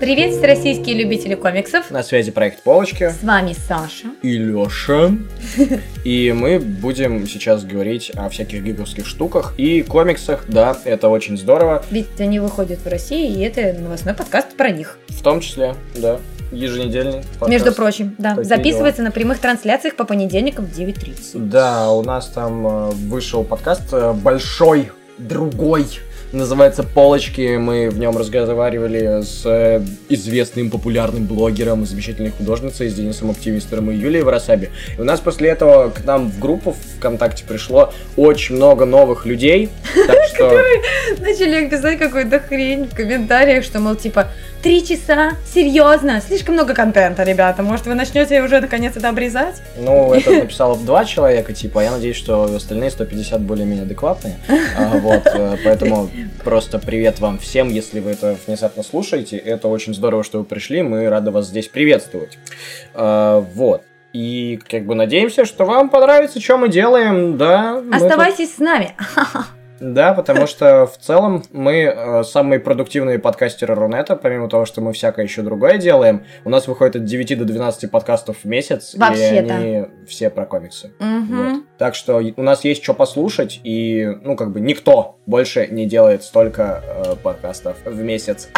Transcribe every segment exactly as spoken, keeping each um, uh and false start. Привет, российские любители комиксов. На связи проект «Полочки». С вами Саша и Лёша. И мы будем сейчас говорить о всяких гиковских штуках и комиксах. Да, это очень здорово. Ведь они выходят в России, и это новостной подкаст про них. В том числе, да. Еженедельный подкаст. Между прочим, да. Такие записывается дела. На прямых трансляциях по понедельникам в девять тридцать. Да, у нас там вышел подкаст большой, другой. Называется «Полочки». Мы в нем разговаривали с известным популярным блогером, замечательной художницей, с Денисом Оптимистером и Юлией Воросаби. И у нас после этого к нам в группу ВКонтакте пришло очень много новых людей, которые начали писать какую-то хрень в комментариях, что, мол, типа, три часа? Серьезно? Слишком много контента, ребята. Может, вы начнете уже наконец это обрезать? Ну, это написало два человека, типа, я надеюсь, что остальные сто пятьдесят более-менее адекватные. Вот, поэтому... Просто привет вам всем, если вы это внезапно слушаете. Это очень здорово, что вы пришли. Мы рады вас здесь приветствовать. А, вот. И как бы надеемся, что вам понравится, что мы делаем. Да, оставайтесь тут... с нами. Да, потому что в целом мы самые продуктивные подкастеры Рунета, помимо того, что мы всякое еще другое делаем. У нас выходит от девяти до двенадцати подкастов в месяц, вообще-то. И они все про комиксы. Угу. Вот. Так что у нас есть что послушать, и, ну, как бы никто больше не делает столько э, подкастов в месяц.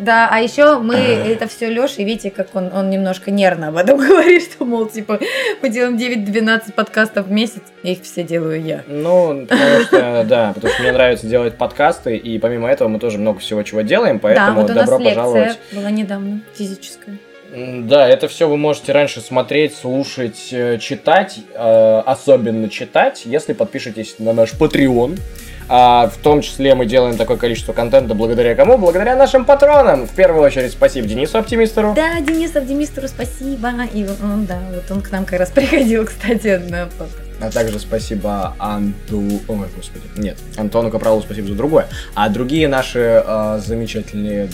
Да, а еще мы это все Леша, и видите, как он, он немножко нервно об этом говорит, что, мол, типа, мы делаем девять-двенадцать подкастов в месяц, их все делаю я. Ну, потому что, да, потому что мне нравится делать подкасты, и помимо этого мы тоже много всего чего делаем, поэтому да, вот добро пожаловать. Да, вот у нас лекция была недавно, физическая. Да, это все вы можете раньше смотреть, слушать, читать, э, особенно читать, если подпишетесь на наш Patreon. А в том числе мы делаем такое количество контента благодаря кому? Благодаря нашим патронам. В первую очередь спасибо Денису Оптимистеру. Да, Денису Оптимистеру спасибо. И он, да, вот он к нам как раз приходил, кстати, на подкаст. А также спасибо Анту... Ой, господи, нет. Антону Капралу спасибо за другое. А другие наши э, замечательные...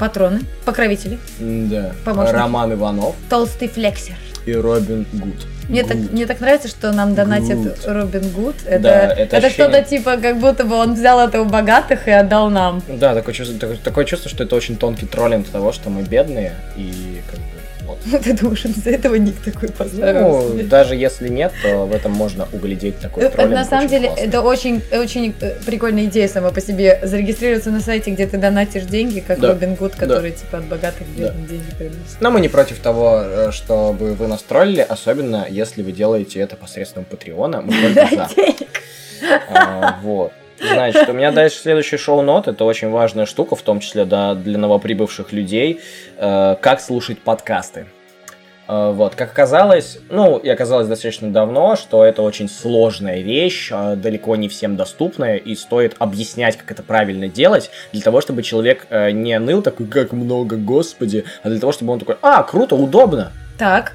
Патроны, покровители. Да. Помощники. Роман Иванов. Толстый флексер. И Робин Гуд. Мне так, мне так нравится, что нам донатит Good. Робин Гуд. Это, да, это, это ощущение... что-то типа, как будто бы он взял это у богатых и отдал нам. Да, такое чувство, такое, такое чувство, что это очень тонкий троллинг того, что мы бедные и как бы вот. Ты думаешь, из-за этого ник такой поставил? Ну, даже если нет, то в этом можно углядеть такой троллинг. На самом деле, это очень, очень прикольная идея сама по себе. Зарегистрироваться на сайте, где ты донатишь деньги, как да. Робин Гуд, который да. типа от богатых бедных да. деньги приносит. Но мы не против того, чтобы вы нас троллили, особенно если вы делаете это посредством Патреона. Мы только за. А, вот. Значит, у меня дальше следующий шоу-нот. Это очень важная штука, в том числе да, для новоприбывших людей. Э, как слушать подкасты. Э, вот, как оказалось, ну, и оказалось достаточно давно, что это очень сложная вещь, э, далеко не всем доступная, и стоит объяснять, как это правильно делать, для того, чтобы человек э, не ныл такой, как много, господи, а для того, чтобы он такой, а, круто, удобно. Так.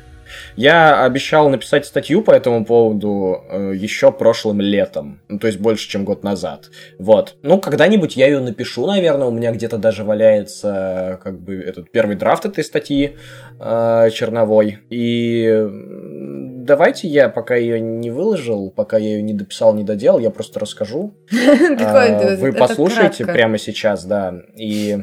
Я обещал написать статью по этому поводу э, еще прошлым летом, ну, то есть больше, чем год назад. Вот. Ну, когда-нибудь я ее напишу, наверное, у меня где-то даже валяется как бы этот первый драфт этой статьи э, черновой. И давайте я, пока ее не выложил, пока я ее не дописал, не доделал, я просто расскажу. Вы послушайте прямо сейчас, да, и...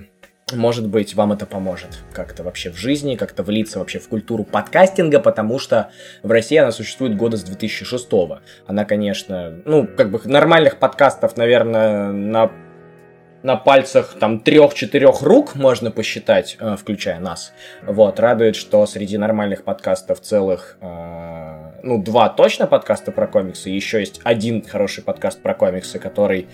Может быть, вам это поможет как-то вообще в жизни, как-то влиться вообще в культуру подкастинга, потому что в России она существует года с две тысячи шестого. Она, конечно, ну, как бы нормальных подкастов, наверное, на, на пальцах там трех-четырех рук можно посчитать, э, включая нас. Вот, радует, что среди нормальных подкастов целых... Э, ну, два точно подкаста про комиксы, еще есть один хороший подкаст про комиксы, который...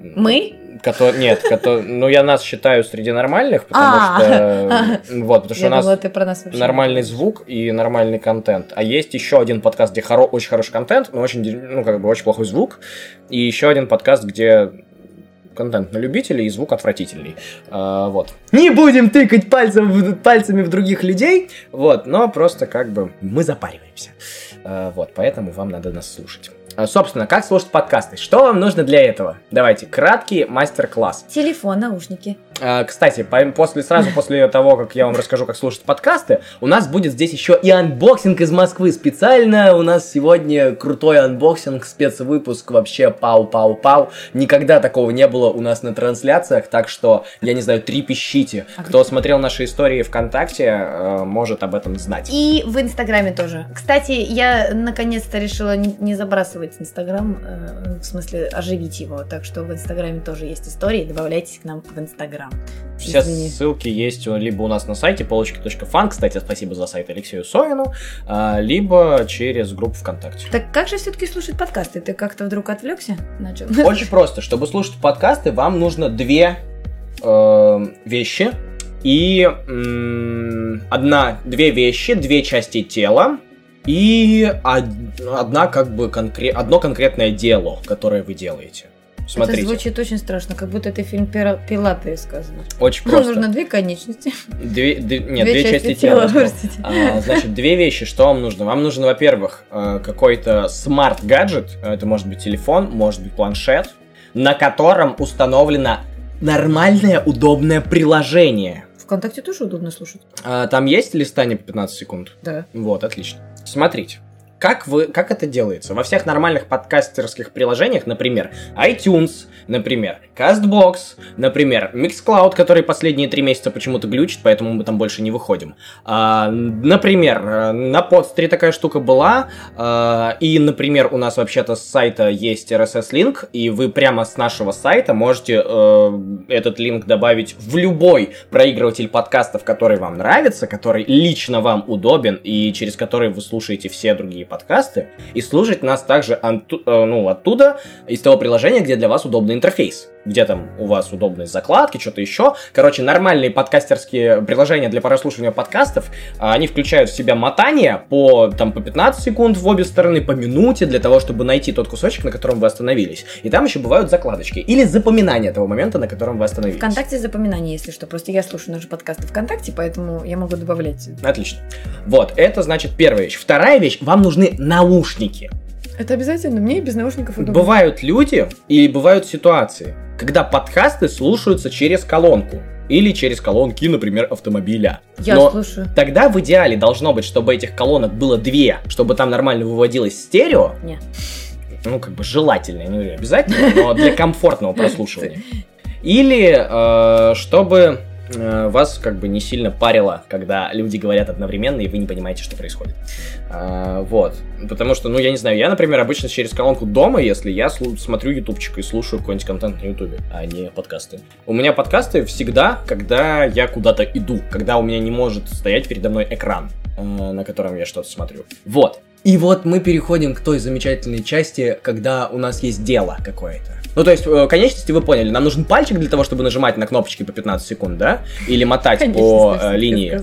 Мы? Кото... Нет, кото... ну я нас считаю среди нормальных, потому что вот, потому что у нас нормальный звук и нормальный контент. А есть еще один подкаст, где очень хороший контент, но очень, ну как бы очень плохой звук, и еще один подкаст, где контент на любителей и звук отвратительный. Вот. Не будем тыкать пальцами в других людей, вот, но просто как бы мы запариваемся, вот, поэтому вам надо нас слушать. Собственно, как слушать подкасты? Что вам нужно для этого? Давайте краткий мастер-класс. Телефон, наушники. Кстати, после, сразу после того, как я вам расскажу, как слушать подкасты, у нас будет здесь еще и анбоксинг из Москвы. Специально у нас сегодня крутой анбоксинг, спецвыпуск вообще пау-пау-пау. Никогда такого не было у нас на трансляциях, так что, я не знаю, трепещите. Кто смотрел наши истории ВКонтакте, может об этом знать. И в Инстаграме тоже. Кстати, я наконец-то решила не забрасывать Инстаграм, в смысле оживить его, так что в Инстаграме тоже есть истории, добавляйтесь к нам в Инстаграм. Все Извини. ссылки есть либо у нас на сайте полочки точка фан, кстати, спасибо за сайт Алексею Совину, либо через группу ВКонтакте. Так как же все-таки слушать подкасты? Ты как-то вдруг отвлекся? Начал. Очень просто. Чтобы слушать подкасты, вам нужно две э, вещи. И м, одна, две вещи, две части тела. И од, одна, как бы, конкрет, одно конкретное дело, которое вы делаете. Смотрите. Это звучит очень страшно, как будто это фильм Пила пересказывает. Очень просто. Нужно две конечности. Две, две, нет, две, две части, части тела. тела а, значит, две вещи, что вам нужно? Вам нужен, во-первых, какой-то смарт-гаджет, это может быть телефон, может быть планшет, на котором установлено нормальное, удобное приложение. ВКонтакте тоже удобно слушать. А, там есть листание по пятнадцать секунд? Да. Вот, отлично. Смотрите. Как, вы, как это делается? Во всех нормальных подкастерских приложениях, например, iTunes, например, CastBox, например, MixCloud, который последние три месяца почему-то глючит, поэтому мы там больше не выходим. А, например, на Podster такая штука была, а, и, например, у нас вообще-то с сайта есть эр эс эс-линк, и вы прямо с нашего сайта можете э, этот линк добавить в любой проигрыватель подкастов, который вам нравится, который лично вам удобен, и через который вы слушаете все другие подкасты, и слушать нас также анту, ну, оттуда, из того приложения, где для вас удобный интерфейс, где там у вас удобные закладки, что-то еще. Короче, нормальные подкастерские приложения для прослушивания подкастов, они включают в себя мотание по, там, по пятнадцать секунд в обе стороны, по минуте, для того, чтобы найти тот кусочек, на котором вы остановились. И там еще бывают закладочки или запоминания того момента, на котором вы остановились. ВКонтакте запоминание, если что. Просто я слушаю наши подкасты ВКонтакте, поэтому я могу добавлять. Отлично. Вот, это значит первая вещь. Вторая вещь, вам нужны наушники. Это обязательно, мне и без наушников удобно. Бывают люди и бывают ситуации, когда подкасты слушаются через колонку. Или через колонки, например, автомобиля. Я Но слушаю. Тогда в идеале должно быть, чтобы этих колонок было две, чтобы там нормально выводилось стерео. Нет. Ну, как бы желательно, не обязательно, но для комфортного прослушивания. Или чтобы вас как бы не сильно парило, когда люди говорят одновременно, и вы не понимаете, что происходит. А, вот. Потому что, ну, я не знаю, я, например, обычно через колонку дома, если я слу- смотрю ютубчик и слушаю какой-нибудь контент на ютубе, а не подкасты. У меня подкасты всегда, когда я куда-то иду, когда у меня не может стоять передо мной экран, на котором я что-то смотрю. Вот. И вот мы переходим к той замечательной части, когда у нас есть дело какое-то. Ну, то есть, конечности вы поняли, нам нужен пальчик для того, чтобы нажимать на кнопочки по пятнадцать секунд, да? Или мотать Конечно, по э, линии.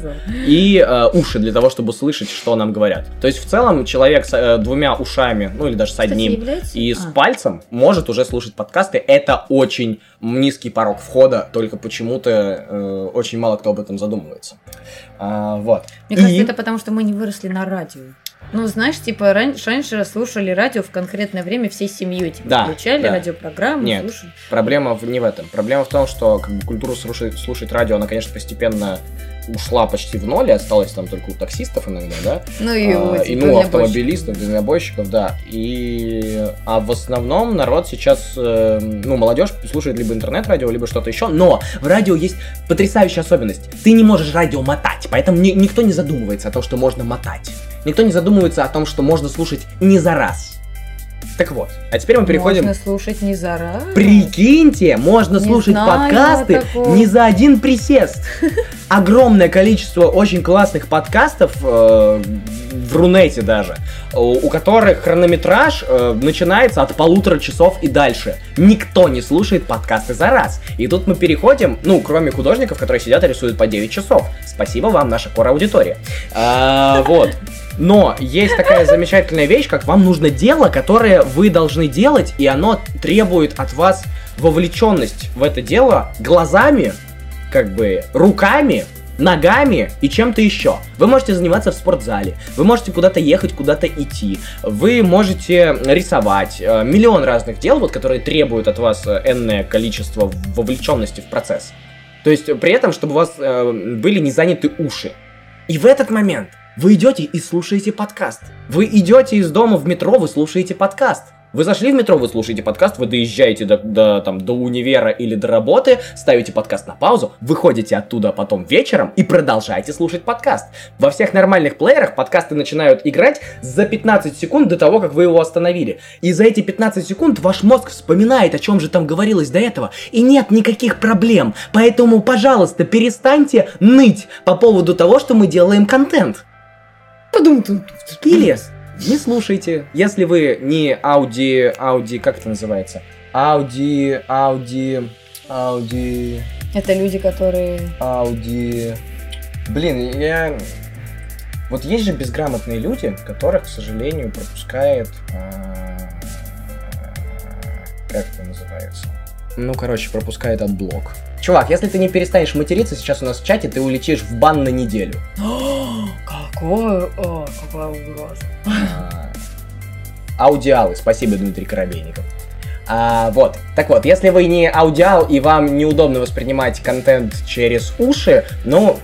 И э, уши для того, чтобы слышать, что нам говорят. То есть, в целом, человек с э, двумя ушами, ну, или даже с одним, является... и а. с пальцем может уже слушать подкасты. Это очень низкий порог входа, только почему-то э, очень мало кто об этом задумывается. А, вот. Мне и... кажется, это потому, что мы не выросли на радио. Ну, знаешь, типа, ран- раньше слушали радио в конкретное время всей семьей. Типа, да, включали да. радиопрограммы, Нет, слушали. Проблема не в этом. Проблема в том, что как бы, культура слушать, слушать радио, она, конечно, постепенно ушла почти в ноль, и осталась там только у таксистов иногда, да? Ну, и у а, и, ну, автомобилистов, дальнобойщиков, да. И... А в основном народ сейчас, ну, молодежь слушает либо интернет-радио, либо что-то еще, но в радио есть потрясающая особенность. Ты не можешь радио мотать, поэтому ни- никто не задумывается о том, что можно мотать. Никто не задумывается о том, что можно слушать не за раз. Так вот, а теперь мы переходим... Можно слушать не за раз? Прикиньте, можно не слушать подкасты такого. Не за один присест. Огромное количество очень классных подкастов, э, в Рунете даже, у, у которых хронометраж э, начинается от полутора часов и дальше. Никто не слушает подкасты за раз. И тут мы переходим, ну, кроме художников, которые сидят и рисуют по девять часов. Спасибо вам, наша кор-аудитория. А, вот. Но есть такая замечательная вещь, как вам нужно дело, которое вы должны делать, и оно требует от вас вовлеченность в это дело глазами, как бы руками, ногами и чем-то еще. Вы можете заниматься в спортзале, вы можете куда-то ехать, куда-то идти, вы можете рисовать, миллион разных дел, вот, которые требуют от вас энное количество вовлеченности в процесс. То есть при этом, чтобы у вас э, были не заняты уши. И в этот момент вы идете и слушаете подкаст. Вы идете из дома в метро, вы слушаете подкаст. Вы зашли в метро, вы слушаете подкаст, вы доезжаете до, до, там, до универа или до работы, ставите подкаст на паузу, выходите оттуда потом вечером и продолжаете слушать подкаст. Во всех нормальных плеерах подкасты начинают играть за пятнадцать секунд до того, как вы его остановили. И за эти пятнадцать секунд ваш мозг вспоминает, о чем же там говорилось до этого. И нет никаких проблем. Поэтому, пожалуйста, перестаньте ныть по поводу того, что мы делаем контент. Или... Не слушайте. Если вы не ауди... Ауди... Как это называется? Ауди... Ауди... Ауди... Это люди, которые... Ауди... Блин, я... Вот есть же безграмотные люди, которых, к сожалению, пропускает... Как это называется? Ну, короче, пропускает от блок. Чувак, если ты не перестанешь материться сейчас у нас в чате, ты улетишь в бан на неделю. Какое... О, какая угроза. Аудиалы. Спасибо, Дмитрий Коробейников. А, вот. Так вот, если вы не аудиал и вам неудобно воспринимать контент через уши, ну,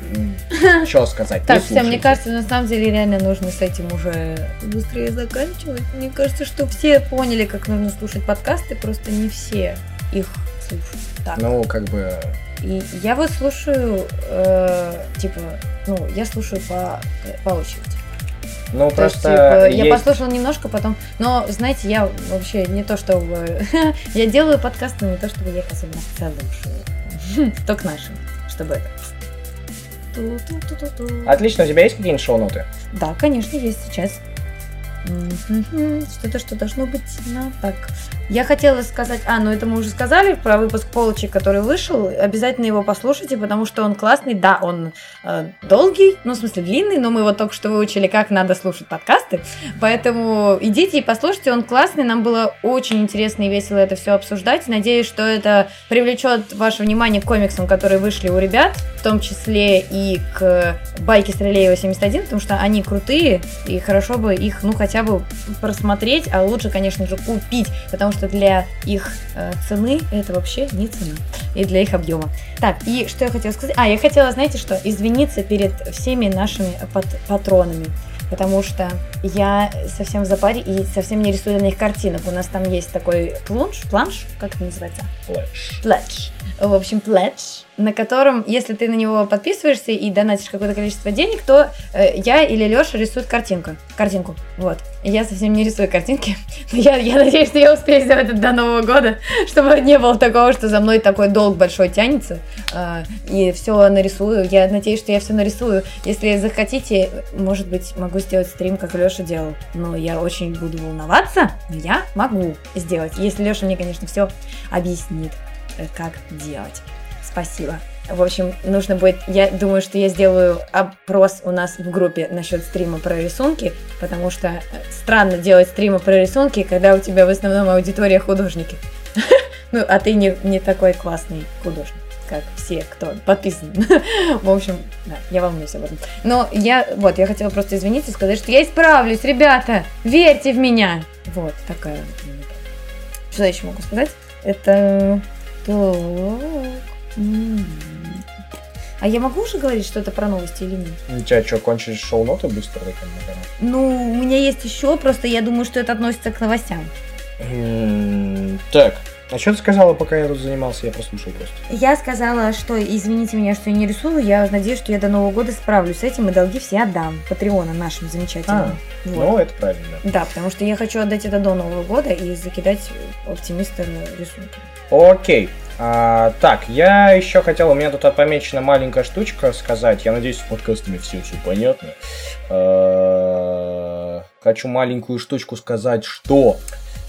что сказать, так, не слушайте. Мне кажется, на самом деле реально нужно с этим уже быстрее заканчивать. Мне кажется, что все поняли, как нужно слушать подкасты, просто не все их слушают. Так. Ну, как бы... И я вот слушаю, э, типа, ну, я слушаю по, по очереди. Ну, то просто... Есть, типа, есть... Я послушала немножко, потом... Но, знаете, я вообще не то, что... Я делаю подкаст, но не то, чтобы я их особенно слушаю. То к нашим, чтобы это... Отлично, у тебя есть какие-нибудь шоу-ноты? Да, конечно, есть сейчас. Что-то, что должно быть на так. Я хотела сказать, а, ну это мы уже сказали про выпуск Полочек, который вышел. Обязательно его послушайте, потому что он классный. Да, он э, долгий, ну в смысле длинный, но мы его только что выучили, как надо слушать подкасты. Поэтому идите и послушайте, он классный. Нам было очень интересно и весело это все обсуждать. Надеюсь, что это привлечет ваше внимание к комиксам, которые вышли у ребят, в том числе и к байке Стрелеева семьдесят один, потому что они крутые и хорошо бы их, ну хотя хотя бы просмотреть, а лучше, конечно же, купить, потому что для их э, цены это вообще не цена, и для их объема. Так, и что я хотела сказать? А, я хотела, знаете что, извиниться перед всеми нашими пат- патронами, потому что я совсем в запаре и совсем не рисую на их картинок. У нас там есть такой планш, планш, как это называется? Пледж. Пледж. В общем, пледж, на котором, если ты на него подписываешься и донатишь какое-то количество денег, то э, я или Леша рисуют картинку. Картинку, вот. Я совсем не рисую картинки, но я, я надеюсь, что я успею сделать это до Нового года, чтобы не было такого, что за мной такой долг большой тянется, э, и все нарисую. Я надеюсь, что я все нарисую. Если захотите, может быть, могу сделать стрим, как Леша делал, но я очень буду волноваться, но я могу сделать, если Леша мне, конечно, все объяснит, как делать. Спасибо. В общем, нужно будет... Я думаю, что я сделаю опрос у нас в группе насчет стрима про рисунки, потому что странно делать стримы про рисунки, когда у тебя в основном аудитория художники. Ну, а ты не такой классный художник, как все, кто подписан. В общем, да, я волнуюсь об этом. Но я... Вот, я хотела просто извиниться и сказать, что я исправлюсь, ребята! Верьте в меня! Вот, такая вот. Что я еще могу сказать? Это... Так. А я могу уже говорить что-то про новости или нет? У тебя что, кончились шоу-ноты быстро? Ну, у меня есть еще, просто я думаю, что это относится к новостям. Mm, так, а что ты сказала, пока я тут занимался? Я прослушал просто. Я сказала, что, извините меня, что я не рисую, я надеюсь, что я до Нового года справлюсь с этим и долги все отдам патреонам нашим замечательным. А, вот. Ну, это правильно. Да, потому что я хочу отдать это до Нового года и закидать оптимистам рисунки. Окей. А, так, я еще хотел, у меня тут помечена маленькая штучка сказать. Я надеюсь, с подкастами все все понятно. А, хочу маленькую штучку сказать, что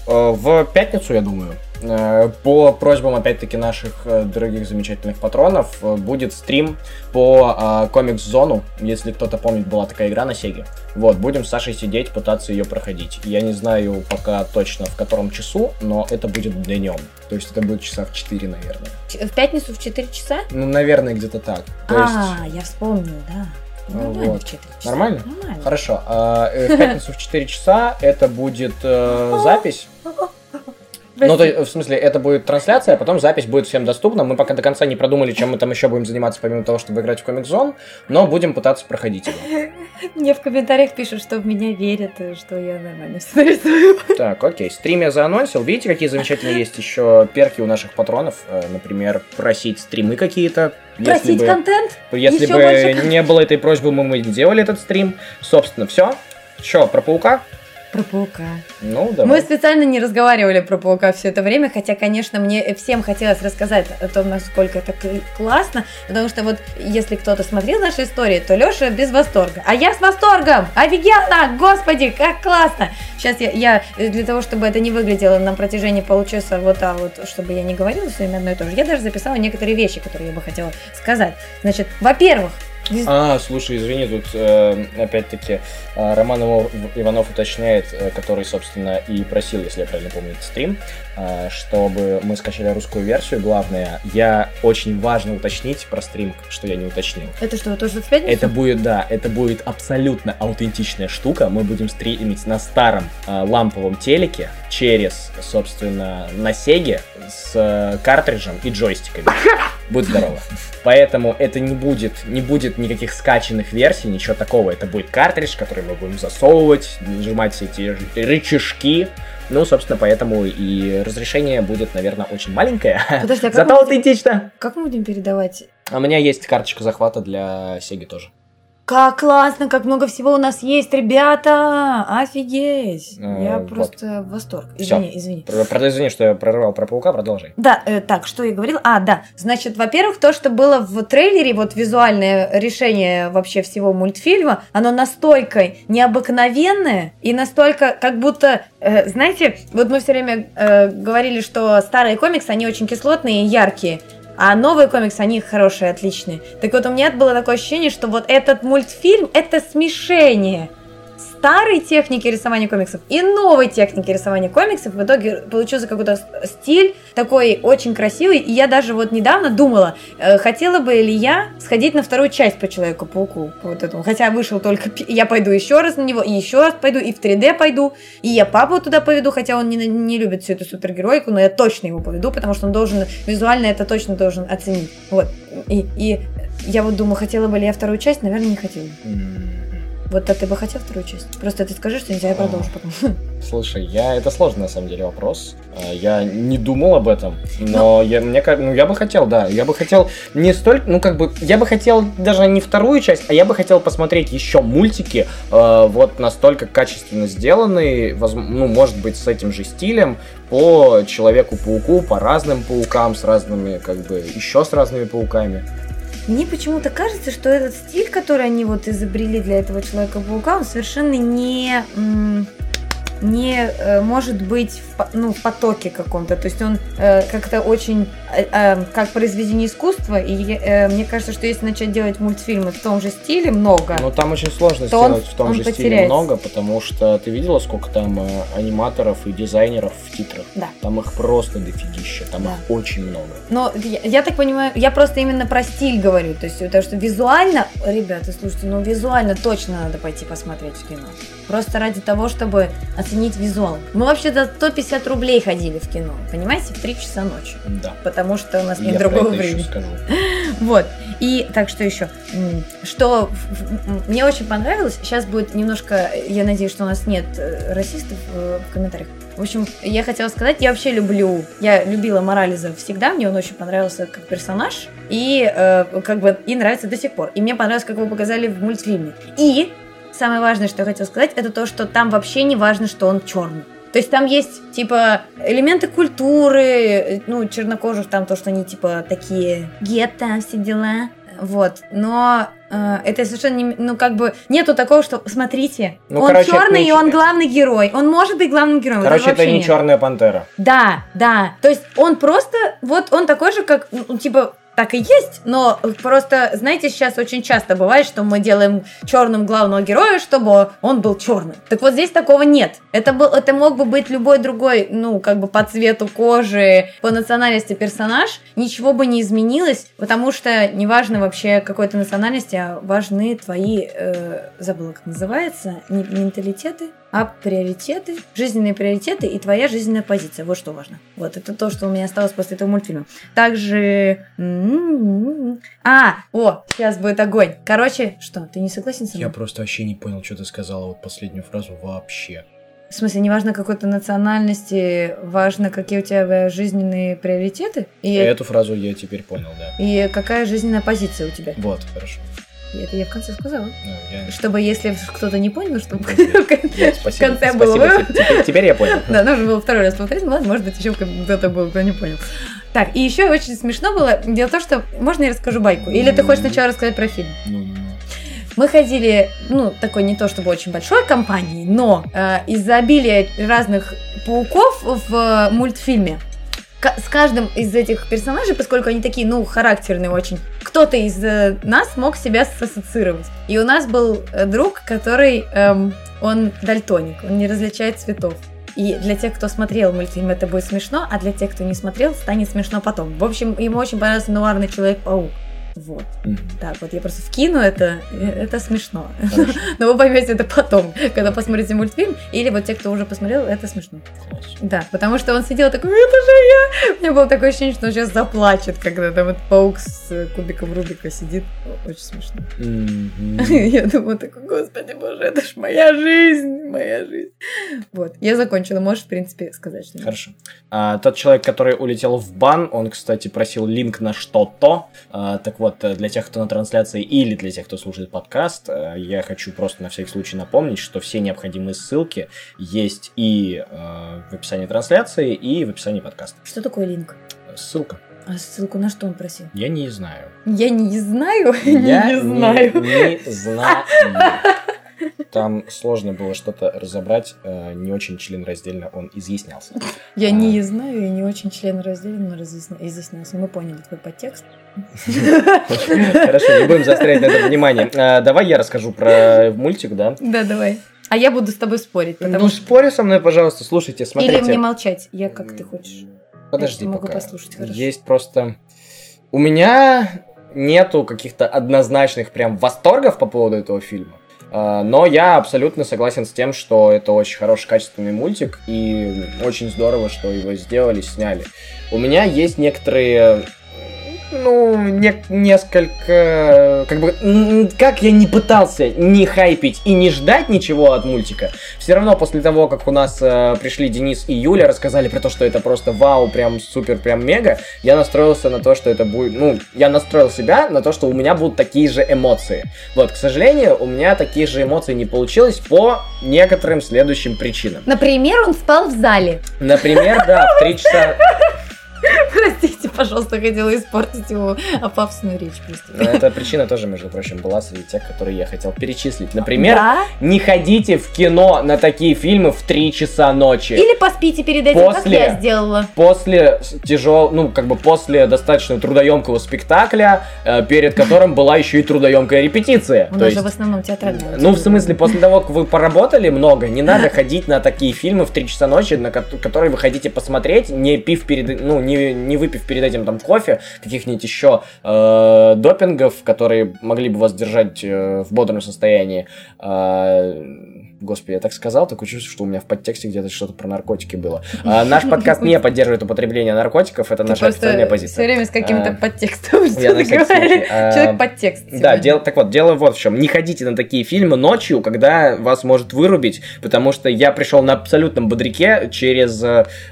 а, в пятницу, я думаю, а, по просьбам, опять-таки, наших дорогих замечательных патронов, будет стрим по а, комикс-зону. Если кто-то помнит, была такая игра на Сеге. Вот, будем с Сашей сидеть, пытаться ее проходить. Я не знаю пока точно в котором часу, но это будет днем. То есть это будет часа в четыре, наверное. В пятницу в четыре часа? Ну, наверное, где-то так. То а, есть... я вспомнила, да. Ну, вот. В четыре часа. Нормально? Нормально. Хорошо. А, в пятницу в четыре часа это будет э, запись. Ну, то есть, в смысле, это будет трансляция, а потом запись будет всем доступна. Мы пока до конца не продумали, чем мы там еще будем заниматься, помимо того, чтобы играть в Comic Zone, но будем пытаться проходить его. Мне в комментариях пишут, что в меня верят, и что я нормально все нарисую. Так, окей, стрим я заанонсил. Видите, какие замечательные есть еще перки у наших патронов? Например, просить стримы какие-то. Просить бы, контент? Если бы больше... не было этой просьбы, мы бы не делали этот стрим. Собственно, все. Че, про паука? Про паука. Ну, да. Мы специально не разговаривали про паука все это время, хотя, конечно, мне всем хотелось рассказать о том, насколько это классно, потому что вот, если кто-то смотрел наши истории, то Леша без восторга. А я с восторгом! Офигенно! Господи, как классно! Сейчас я, я для того, чтобы это не выглядело на протяжении получаса вот, а вот, чтобы я не говорила все время одно и то же, я даже записала некоторые вещи, которые я бы хотела сказать. Значит, во-первых, А, слушай, извини, тут э, опять-таки э, Роман Иванов уточняет, э, который, собственно, и просил, если я правильно помню, этот стрим, э, чтобы мы скачали русскую версию. Главное, я очень важно уточнить про стрим, что я не уточнил. Это что, тоже в пятницу? Это будет, да, это будет абсолютно аутентичная штука. Мы будем стримить на старом э, ламповом телеке через, собственно, на Сеге с э, картриджем и джойстиками. Будь здорова. Поэтому это не будет, не будет никаких скачанных версий, ничего такого. Это будет картридж, который мы будем засовывать, нажимать все эти рычажки. Ну, собственно, поэтому и разрешение будет, наверное, очень маленькое. Подожди, а как Зато аутентично. Как мы будем передавать? А у меня есть карточка захвата для Сеги тоже. Как классно, как много всего у нас есть, ребята! Офигеть! Э, я вот. Просто в восторг. Извини, Всё. извини. Про, извини, что я прорвал про паука, продолжай. Да, э, так, что я говорил? А, да. Значит, во-первых, то, что было в трейлере, вот визуальное решение вообще всего мультфильма, оно настолько необыкновенное и настолько, как будто, э, знаете, вот мы все время э, говорили, что старые комиксы, они очень кислотные и яркие. А новые комиксы, они хорошие, отличные. Так вот, у меня было такое ощущение, что вот этот мультфильм – это смешение старой техники рисования комиксов и новой техники рисования комиксов. В итоге получился какой-то стиль такой очень красивый. И я даже вот недавно думала, хотела бы ли я сходить на вторую часть по Человеку-пауку. Вот этому. Хотя вышел только... Я пойду еще раз на него, и еще раз пойду, и в три дэ пойду. И я папу туда поведу, хотя он не, не любит всю эту супергероику, но я точно его поведу, потому что он должен... Визуально это точно должен оценить. Вот. И, и я вот думаю, хотела бы ли я вторую часть? Наверное, не хотела. Вот а ты бы хотел вторую часть? Просто ты скажи, что нельзя, я продолжу потом. Слушай, я... это сложный на самом деле вопрос. Я не думал об этом, но, но... Я, мне, ну, я бы хотел, да. Я бы хотел не столько, ну как бы, я бы хотел даже не вторую часть, а я бы хотел посмотреть еще мультики, э, вот настолько качественно сделанные, воз... ну может быть с этим же стилем, по Человеку-пауку, по разным паукам, с разными, как бы, еще с разными пауками. Мне почему-то кажется, что этот стиль, который они вот изобрели для этого Человека-паука, он совершенно не, не может быть в, ну, в потоке каком-то. То есть он э, как-то очень, э, как произведение искусства. И э, мне кажется, что если начать делать мультфильмы в том же стиле много... Ну, там очень сложно сделать он, в том же потеряется. Стиле много, потому что ты видела, сколько там э, аниматоров и дизайнеров в титрах? Да. Там их просто дофигища, там да. их очень много. Но я, я так понимаю, я просто именно про стиль говорю, то есть потому что визуально, ребята, слушайте, ну визуально точно надо пойти посмотреть в кино. Просто ради того, чтобы оценить визуал. Мы вообще за сто пятьдесят рублей ходили в кино, понимаете, в три часа ночи. Да. Потому что у нас нет я другого времени. Вот. И так что еще, что мне очень понравилось, сейчас будет немножко, я надеюсь, что у нас нет расистов в комментариях. В общем, я хотела сказать, я вообще люблю, я любила Морализа всегда, мне он очень понравился как персонаж, и э, как бы и нравится до сих пор. И мне понравилось, как его показали в мультфильме. И самое важное, что я хотела сказать, это то, что там вообще не важно, что он черный. То есть там есть, типа, элементы культуры, ну, чернокожих, там то, что они, типа, такие гетто, все дела, вот, но... Это совершенно не... Ну, как бы, нету такого, что, смотрите, ну, он короче, черный, не... и он главный герой. Он может быть главным героем. Короче, это, это не нет. Черная пантера. Да, да. То есть он просто, вот он такой же, как, ну, типа, так и есть, но просто, знаете, сейчас очень часто бывает, что мы делаем черным главного героя, чтобы он был черным. Так вот здесь такого нет. Это, был, это мог бы быть любой другой, ну, как бы по цвету кожи, по национальности персонаж. Ничего бы не изменилось, потому что неважно вообще какой ты национальности, важны твои, э, забыла как называется, менталитеты. а приоритеты, жизненные приоритеты и твоя жизненная позиция. Вот что важно. Вот это то, что у меня осталось после этого мультфильма. Также... А, о, сейчас будет огонь. Короче, что, ты не согласен со мной? Я просто вообще не понял, что ты сказала вот последнюю фразу вообще. В смысле, не важно какой-то национальности, важно, какие у тебя жизненные приоритеты. И эту фразу я теперь понял, да. И какая жизненная позиция у тебя. Вот, хорошо. Это я в конце сказала. Ну, я... Чтобы, если кто-то не понял, чтобы нет, в конце было... Спасибо, теперь, теперь я понял. Да, нужно было второй раз повторить, но ладно, может быть, еще кто-то был, кто не понял. Так, и еще очень смешно было, дело в том, что... Можно я расскажу байку? Или ты хочешь сначала рассказать про фильм? Мы ходили, ну, такой не то чтобы очень большой компанией, но э, из-за обилия разных пауков в э, мультфильме, с каждым из этих персонажей, поскольку они такие, ну, характерные очень, кто-то из нас мог себя ассоциировать. И у нас был друг, который, эм, он дальтоник, он не различает цветов. И для тех, кто смотрел мультфильм, это будет смешно, а для тех, кто не смотрел, станет смешно потом. В общем, ему очень понравился нуарный Человек-паук. Вот. Mm-hmm. Так, вот я просто вкину это, это смешно. Но вы поймете это потом, когда посмотрите мультфильм, или вот те, кто уже посмотрел, это смешно. Хорошо. Да, потому что он сидел такой, это же я! У меня было такое ощущение, что он сейчас заплачет, когда там этот паук с кубиком Рубика сидит. Очень смешно. Mm-hmm. Я думала такой, господи боже, это ж моя жизнь, моя жизнь. Вот, я закончила, можешь, в принципе, сказать что-нибудь. Хорошо. А, тот человек, который улетел в бан, он, кстати, просил линк на что-то, а, так вот, для тех, кто на трансляции или для тех, кто слушает подкаст, я хочу просто на всякий случай напомнить, что все необходимые ссылки есть и э, в описании трансляции, и в описании подкаста. Что такое линк? Ссылка. А ссылку на что он просил? Я не знаю. Я не знаю? Я не знаю. Не знаю. Там сложно было что-то разобрать, не очень членораздельно он изъяснялся. Я не знаю, и не очень членораздельно изъяснялся. Мы поняли твой подтекст. Хорошо, не будем заострять на это внимание. Давай я расскажу про мультик, да? Да, давай. А я буду с тобой спорить. Ну, спори со мной, пожалуйста, слушайте, смотрите. Или мне молчать, я как ты хочешь. Подожди пока. Есть просто... У меня нету каких-то однозначных прям восторгов по поводу этого фильма. Но я абсолютно согласен с тем, что это очень хороший, качественный мультик, и очень здорово, что его сделали, сняли. У меня есть некоторые, ну, не, несколько, как бы, как я не пытался не хайпить и не ждать ничего от мультика, все равно после того, как у нас э, пришли Денис и Юля, рассказали про то, что это просто вау, прям супер, прям мега, я настроился на то, что это будет, ну, я настроил себя на то, что у меня будут такие же эмоции. Вот, к сожалению, у меня такие же эмоции не получилось по некоторым следующим причинам. Например, он спал в зале. Например, да, в три часа... Простите, пожалуйста, хотела испортить его пафосную речь. Простите. Эта причина тоже, между прочим, была среди тех, которые я хотел перечислить. Например, да? Не ходите в кино на такие фильмы в три часа ночи. Или поспите перед этим, после, как я сделала. После тяжел, ну, как бы после достаточно трудоемкого спектакля, перед которым была еще и трудоемкая репетиция. У нас же в основном театральная. Ну, в смысле, после того, как вы поработали много, не надо ходить на такие фильмы в три часа ночи, на которые вы хотите посмотреть, не пив перед... ну, не Не, не выпив перед этим там кофе, каких-нибудь еще э, допингов, которые могли бы вас держать э, в бодром состоянии. Э, господи, я так сказал, такое чувство, что у меня в подтексте где-то что-то про наркотики было. Э, наш подкаст не поддерживает употребление наркотиков, это наша официальная позиция. Все время с каким-то а, подтекстом я на всякий случай. А, человек подтекст. Да, дело, так вот, дело вот в чем. Не ходите на такие фильмы ночью, когда вас может вырубить, потому что я пришел на абсолютном бодряке через...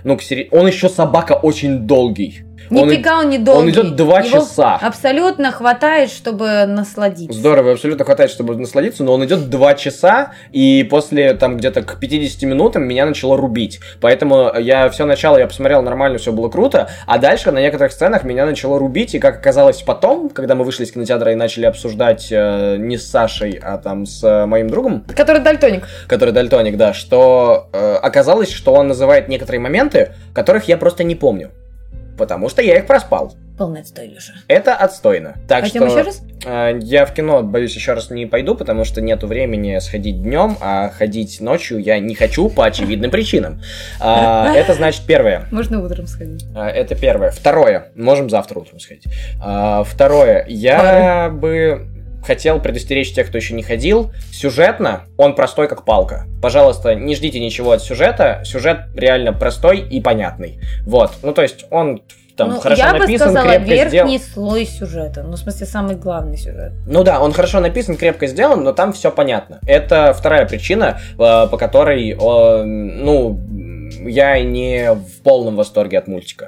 Ну, к сери... Он еще собака очень долгий. Нифига он, он не долгий. Он идет два Его часа. Абсолютно хватает, чтобы насладиться. Здорово, абсолютно хватает, чтобы насладиться, но он идет два часа, и после там где-то к пятидесяти минутам меня начало рубить. Поэтому я все начало, я посмотрел нормально, все было круто, а дальше на некоторых сценах меня начало рубить, и как оказалось потом, когда мы вышли из кинотеатра и начали обсуждать э, не с Сашей, а там с э, моим другом. Который дальтоник. Который дальтоник, да, что э, оказалось, что он называет некоторые моменты, которых я просто не помню. Потому что я их проспал. Полный отстой, Леша. Это отстойно. Так Пойдем что еще раз? Э, я в кино, боюсь, еще раз не пойду, потому что нету времени сходить днем, а ходить ночью я не хочу по очевидным причинам. Э, это значит первое. Можно утром сходить. Э, это первое. Второе. Можем завтра утром сходить. Э, второе. Я бы... хотел предостеречь тех, кто еще не ходил. Сюжетно он простой, как палка. Пожалуйста, не ждите ничего от сюжета. Сюжет реально простой и понятный. Вот. Ну, то есть, он... Там, ну, хорошо я написан, бы сказала, верхний сдел... слой сюжета. Ну, в смысле, самый главный сюжет. Ну да, он хорошо написан, крепко сделан, но там все понятно. Это вторая причина, по которой, ну, я не в полном восторге от мультика.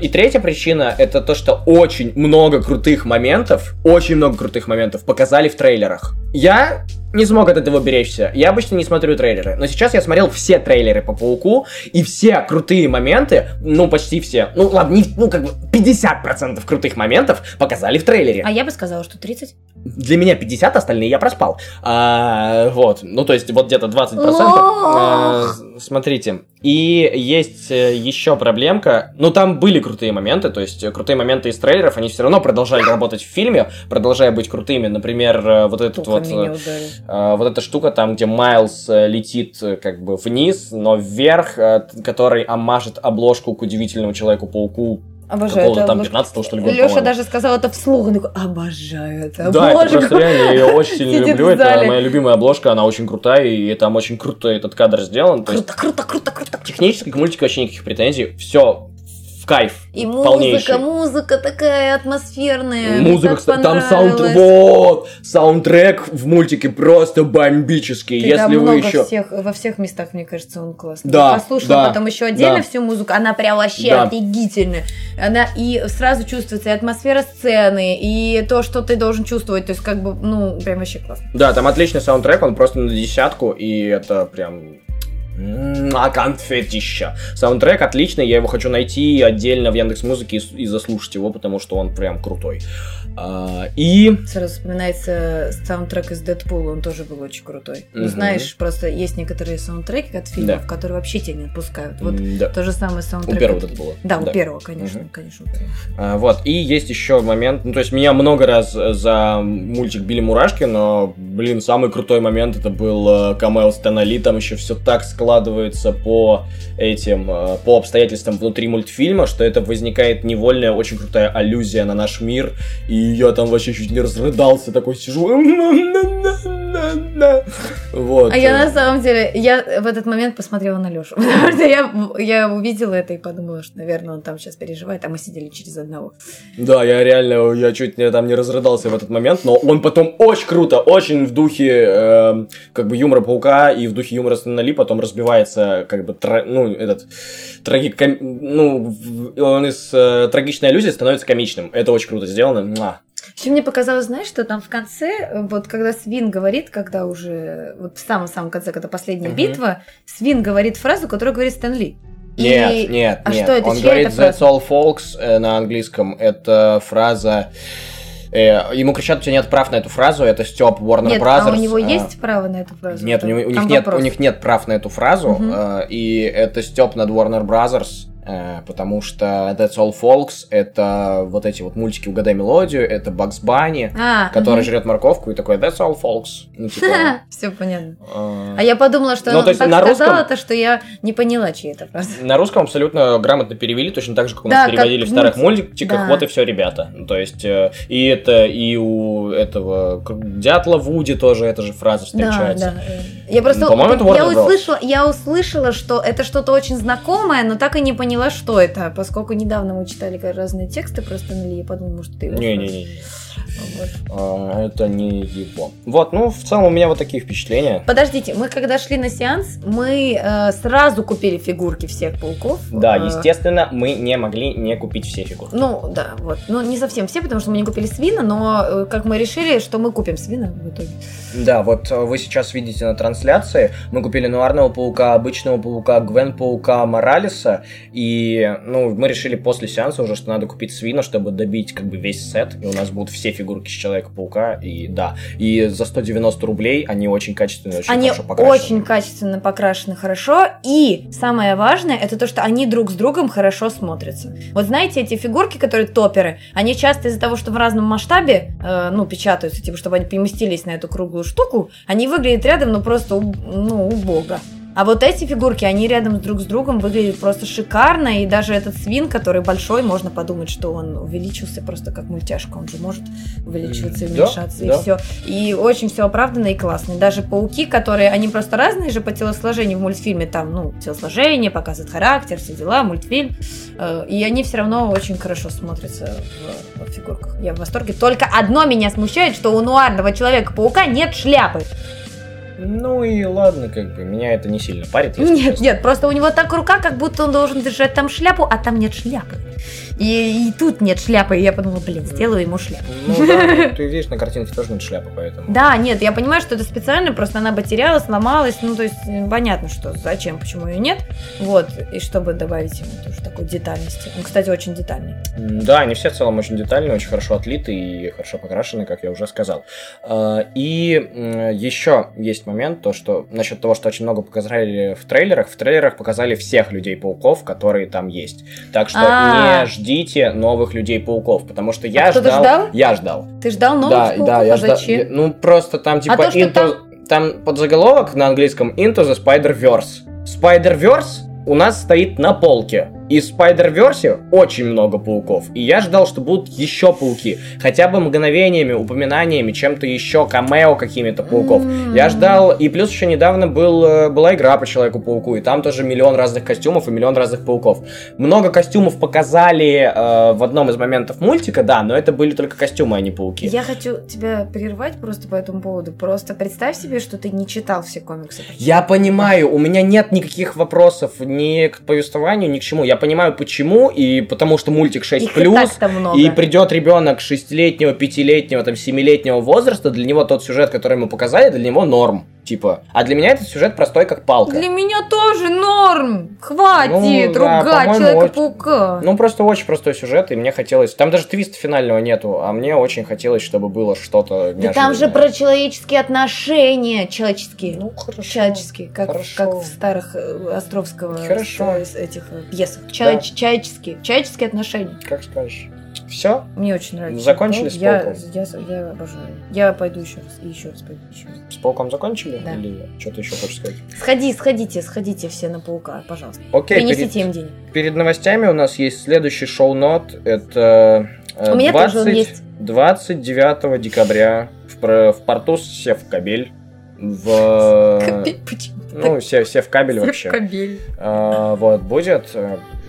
И третья причина, это то, что очень много крутых моментов, очень много крутых моментов показали в трейлерах. Я... не смог от этого беречься. Я обычно не смотрю трейлеры, но сейчас я смотрел все трейлеры по Пауку, и все крутые моменты, ну, почти все, ну, ладно, не, ну, как бы пятьдесят процентов крутых моментов показали в трейлере. А я бы сказала, что тридцать. Для меня пятьдесят, остальные я проспал. А, вот, ну, то есть, вот где-то двадцать процентов. А, смотрите. И есть еще проблемка. Ну, там были крутые моменты, то есть, крутые моменты из трейлеров, они все равно продолжали работать в фильме, продолжая быть крутыми. Например, вот этот Только вот... вот эта штука там, где Майлз летит как бы вниз, но вверх, который омажет обложку к Удивительному Человеку-пауку. Обожаю какого-то там пятнадцатого, что ли, года, Лёша даже сказал это вслух, он такой, обожаю это обложку. Да, это просто реально, я ее очень сильно люблю, это моя любимая обложка, она очень крутая, и там очень круто этот кадр сделан. Круто, круто, круто, круто. Технически к мультику вообще никаких претензий, все в кайф. И музыка, полнейший. Музыка такая атмосферная. Музыка, кстати, там саунд... Вот! Саундтрек в мультике просто бомбический. Ты если вы еще... всех, во всех местах, мне кажется, он классный. Да, я послушала да, потом еще отдельно да. всю музыку, она прям вообще да. офигительная. Она и сразу чувствуется и атмосфера сцены, и то, что ты должен чувствовать. То есть, как бы, ну, прям вообще классно. Да, там отличный саундтрек, он просто на десятку, и это прям... А конфетища. Саундтрек отличный, я его хочу найти отдельно в Яндекс.Музыке и, и заслушать его, потому что он прям крутой. А, и... Сразу вспоминается саундтрек из Дэдпула, он тоже был очень крутой. Угу. Ну, знаешь, просто есть некоторые саундтреки от фильмов, да. которые вообще тебя не отпускают. Вот да. то же самое саундтрек. У первого Дэдпула. Да, у да. первого, конечно, угу. конечно. А, вот, и есть еще момент, ну, то есть меня много раз за мультик били мурашки, но, блин, самый крутой момент это был камео Стэна Ли, там еще все так складывалось складывается по этим, по обстоятельствам внутри мультфильма, что это возникает невольная, очень крутая аллюзия на наш мир, и я там вообще чуть не разрыдался, такой сижу... Вот. А я на самом деле, я в этот момент посмотрела на Лёшу, потому что я, я увидела это и подумала, что, наверное, он там сейчас переживает, а мы сидели через одного. Да, я реально, я чуть не, там не разрыдался в этот момент, но он потом очень круто, очень в духе э, как бы юмора Паука и в духе юмора Стэна Ли потом разбивается как бы, тро, ну, этот трагик, ну, он из э, трагичной аллюзии становится комичным, это очень круто сделано, муа. Еще мне показалось, знаешь, что там в конце, вот когда Свин говорит, когда уже, вот в самом-самом конце, когда последняя mm-hmm. битва, Свин говорит фразу, которую говорит Стэн Ли. Нет, И... нет, а нет. Что это? Он Чья говорит «That's all folks» на английском. Это фраза... Ему кричат, у тебя нет прав на эту фразу, это Стёп Warner нет, Brothers. А у него есть право на эту фразу? Нет, у, него, у, них, нет, у них нет прав на эту фразу. Uh-huh. И это Стёп над Warner Brothers. Потому что That's All Folks это вот эти вот мультики «Угадай мелодию», это Bugs Bunny, а, который угу. жрет морковку и такой That's All Folks. Ну, типа... Все понятно. А... а я подумала, что ну, он так сказал русском... это, что я не поняла, чьи это просто. На русском абсолютно грамотно перевели, точно так же, как у нас да, переводили как... в старых мультиках. Да. Вот и все, ребята. То есть и это и у этого Дятла Вуди тоже эта же фраза встречается. Да, да. Я просто ну, я, услышала, я услышала, что это что-то очень знакомое, но так и не поняла. Поняла, что это, поскольку недавно мы читали разные тексты про Стэна Ли, я подумала, может, ты его... Не-не-не, вот. Это не его. Вот, ну, в целом у меня вот такие впечатления. Подождите, мы когда шли на сеанс, мы э, сразу купили фигурки всех пауков. Да, естественно, мы не могли не купить все фигурки. Ну, да, вот, но не совсем все, потому что мы не купили Свина, но как мы решили, что мы купим Свина в итоге. Да, вот вы сейчас видите на трансляции, мы купили Нуарного Паука, Обычного Паука, Гвен Паука, Моралеса. И, ну, мы решили после сеанса уже, что надо купить Свина, чтобы добить, как бы, весь сет, и у нас будут все фигурки с Человека-паука, и да. И за сто девяносто рублей они очень качественные, очень они хорошо покрашены. Они очень качественно покрашены хорошо, и самое важное, это то, что они друг с другом хорошо смотрятся. Вот знаете, эти фигурки, которые топеры, они часто из-за того, что в разном масштабе, э, ну, печатаются, типа, чтобы они поместились на эту круглую штуку, они выглядят рядом, ну, просто, ну, убого. А вот эти фигурки, они рядом друг с другом выглядят просто шикарно, и даже этот свин, который большой, можно подумать, что он увеличился просто как мультяшка, он же может увеличиваться и уменьшаться, да, и да. все. И очень все оправданно и классно. Даже пауки, которые, они просто разные же по телосложению в мультфильме, там, ну, телосложение, показывает характер, все дела, мультфильм, и они все равно очень хорошо смотрятся в, в фигурках. Я в восторге. Только одно меня смущает, что у нуарного Человека-паука нет шляпы. Ну и ладно, как бы, меня это не сильно парит. Нет, честно. Нет, просто у него так рука, как будто он должен держать там шляпу, а там нет шляпы. И, и тут нет шляпы, и я подумала, блин, сделаю ему шляпу. Ну да, ты видишь, на картинке тоже нет шляпы, поэтому... Да, нет, я понимаю, что это специально, просто она бы терялась, сломалась, ну то есть понятно, что зачем, почему ее нет, вот, и чтобы добавить ему тоже такой детальности. Он, кстати, очень детальный. Да, они все в целом очень детальные, очень хорошо отлиты и хорошо покрашены, как я уже сказал. И еще есть момент, то, что насчет того, что очень много показали в трейлерах, в трейлерах показали всех Людей-пауков, которые там есть. Так что А-а-а. не ждите новых Людей-пауков, потому что я а ждал, ждал... Я ждал. Ты ждал новых да, пауков? Да, я а ждал... зачем? Ну, просто там типа... А то, что into... там... там подзаголовок на английском Into the Spider-Verse. Spider-Verse у нас стоит на полке. И в Spider-Verse очень много пауков. И я ждал, что будут еще пауки. Хотя бы мгновениями, упоминаниями, чем-то еще, камео какими-то пауков. Mm-hmm. Я ждал... И плюс еще недавно был, была игра по Человеку-пауку. И там тоже миллион разных костюмов и миллион разных пауков. Много костюмов показали э, в одном из моментов мультика, да, но это были только костюмы, а не пауки. Я хочу тебя прервать просто по этому поводу. Просто представь себе, что ты не читал все комиксы. Я понимаю. У меня нет никаких вопросов ни к повествованию, ни к чему. Я понимаю, почему, и потому что мультик шесть плюс, и, и придет ребенок шестилетнего, пятилетнего, там, семилетнего возраста, для него тот сюжет, который мы показали, для него норм. Типа, а для меня этот сюжет простой, как палка. Для меня тоже норм! Хватит, ну, ругать да, Человека-паука. Очень, ну, просто очень простой сюжет, и мне хотелось... Там даже твиста финального нету, а мне очень хотелось, чтобы было что-то неожиданное. Да там же про человеческие отношения, человеческие. Ну, хорошо. Человеческие, как, хорошо. как в старых Островского хорошо. этих пьесах. Ча- да. Человеческие, человеческие отношения. Как скажешь. Все? Мне очень нравится. Закончили с пауком? Я, я, я обожаю. Я пойду еще раз, и еще раз пойду, еще раз. С пауком закончили? Да. Или что-то еще хочешь сказать? Сходи, сходите, сходите все на паука, пожалуйста. Окей. Принесите перед, им денег. Перед новостями у нас есть следующий шоу-нот. Это у меня тоже он есть. двадцать девятого декабря в, в порту Севкабель. В... Кабель, почему? Ну, все, все в кабель все вообще. В кабель. А, вот, будет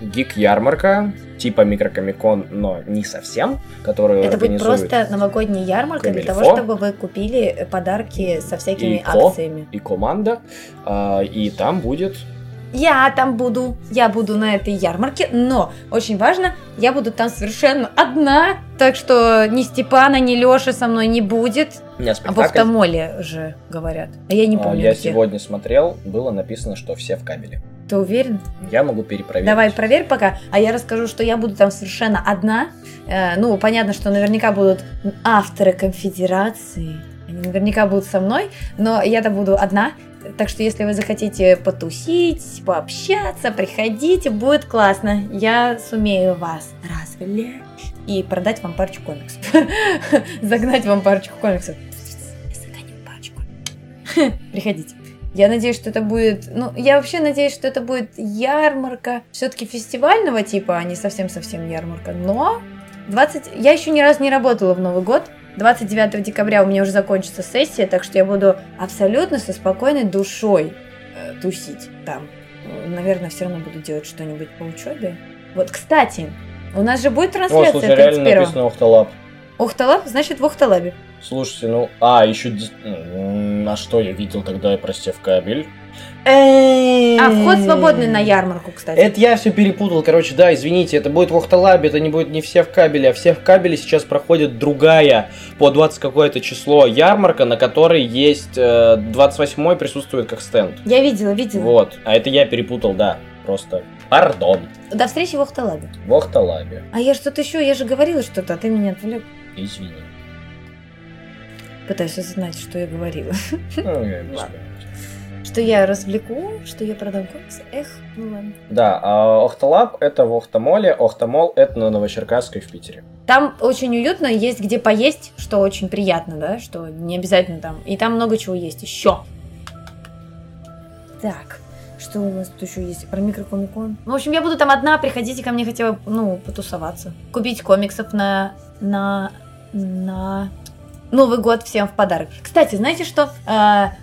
гик-ярмарка, типа микрокомикон, но не совсем, которую это организует... Это будет просто новогодняя ярмарка Комильфо. Для того, чтобы вы купили подарки со всякими и акциями. Ко, и команда, а, и там будет... Я там буду, я буду на этой ярмарке, но очень важно, я буду там совершенно одна, так что ни Степана, ни Лёши со мной не будет. А в автомоле же говорят, а я не помню. Я где. Сегодня смотрел, было написано, что все в кабеле. Ты уверен? Я могу перепроверить. Давай, проверь пока, а я расскажу, что я буду там совершенно одна. Ну, понятно, что наверняка будут авторы конфедерации, они наверняка будут со мной, но я-то буду одна. Так что, если вы захотите потусить, пообщаться, приходите, будет классно. Я сумею вас развлечь и продать вам парочку комиксов. Загнать вам парочку комиксов. Загоним парочку. Приходите. Я надеюсь, что это будет... Ну, я вообще надеюсь, что это будет ярмарка. Все-таки фестивального типа, а не совсем-совсем ярмарка. Но двадцать... Я еще ни разу не работала в Новый год. двадцать девятого декабря у меня уже закончится сессия, так что я буду абсолютно со спокойной душой э, тусить там. Наверное, все равно буду делать что-нибудь по учебе. Вот, кстати, у нас же будет трансляция. О, слушай, реально написано Ухталаб. Ухталаб, значит, в Ухталабе. Слушайте, ну, а, еще... А что я видел тогда, прости, в кабель? А, вход свободный на ярмарку, кстати. Это я все перепутал, короче, да, извините, это будет в Ухталабе, это не будет не все в кабеле, а все в кабеле сейчас проходит другая по двадцать какое-то число ярмарка, на которой есть э, двадцать восьмой присутствует как стенд. Я видела, видела. Вот, а это я перепутал, да, просто, пардон. До встречи в Ухталабе. В Ухталабе. А я что-то еще, я же говорила что-то, а ты меня отвлек. Извини. Пытаюсь узнать, что я говорила. Ну, я не знаю. Что я развлеку, что я продам комиксы, эх, ну ладно. Да, Охталаб это в Охтамоле, Охтамол это на Новочеркасской в Питере. Там очень уютно, есть где поесть, что очень приятно, да, что не обязательно там. И там много чего есть еще. Так, Что у нас тут еще есть? Про микрокомикон. В общем, я буду там одна, приходите ко мне хотя бы, ну, потусоваться. Купить комиксов на... на... на... Новый год всем в подарок. Кстати, знаете что?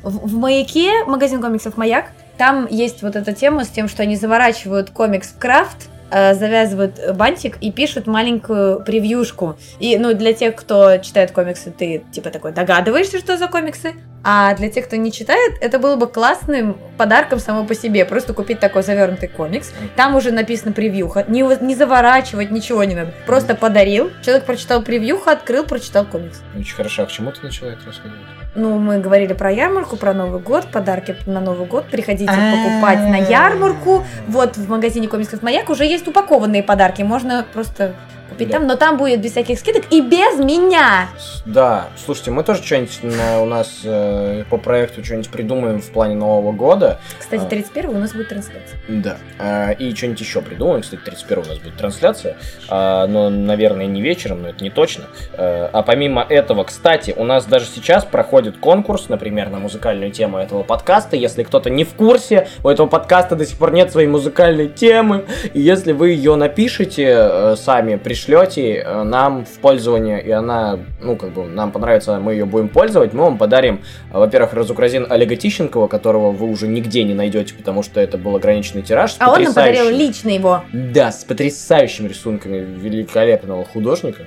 В Маяке, магазин комиксов «Маяк», там есть вот эта тема с тем, что они заворачивают комикс в крафт, завязывают бантик и пишут маленькую превьюшку. И, ну, для тех, кто читает комиксы, ты, типа, такой догадываешься, что за комиксы. А для тех, кто не читает, это было бы классным подарком само по себе. Просто купить такой завернутый комикс. Там уже написано превьюха. Не, не заворачивать, ничего не надо. Просто подарил. Человек прочитал превьюха, открыл, прочитал комикс. Очень хорошо. А к чему ты начала это рассказывать? Ну, мы говорили про ярмарку, про Новый год, подарки на Новый год. Приходите покупать на ярмарку. Вот в магазине комиксов «Маяк» уже есть упакованные подарки. Можно просто... купить да. там, но там будет без всяких скидок и без меня. Да, слушайте, мы тоже что-нибудь у нас э, по проекту что-нибудь придумаем в плане Нового года. Кстати, тридцать первого у нас будет трансляция. Да, э, и что-нибудь еще придумаем. Кстати, тридцать первого у нас будет трансляция, э, но, наверное, не вечером, но это не точно. Э, а помимо этого, кстати, у нас даже сейчас проходит конкурс, например, на музыкальную тему этого подкаста. Если кто-то не в курсе, у этого подкаста до сих пор нет своей музыкальной темы, и если вы ее напишите э, сами, пришли шлете нам в пользование, и она, ну, как бы, нам понравится, мы ее будем пользовать, мы вам подарим, во-первых, Разукразин Олега Тищенкова, которого вы уже нигде не найдете, потому что это был ограниченный тираж. А он нам подарил лично его. Да, с потрясающими рисунками великолепного художника,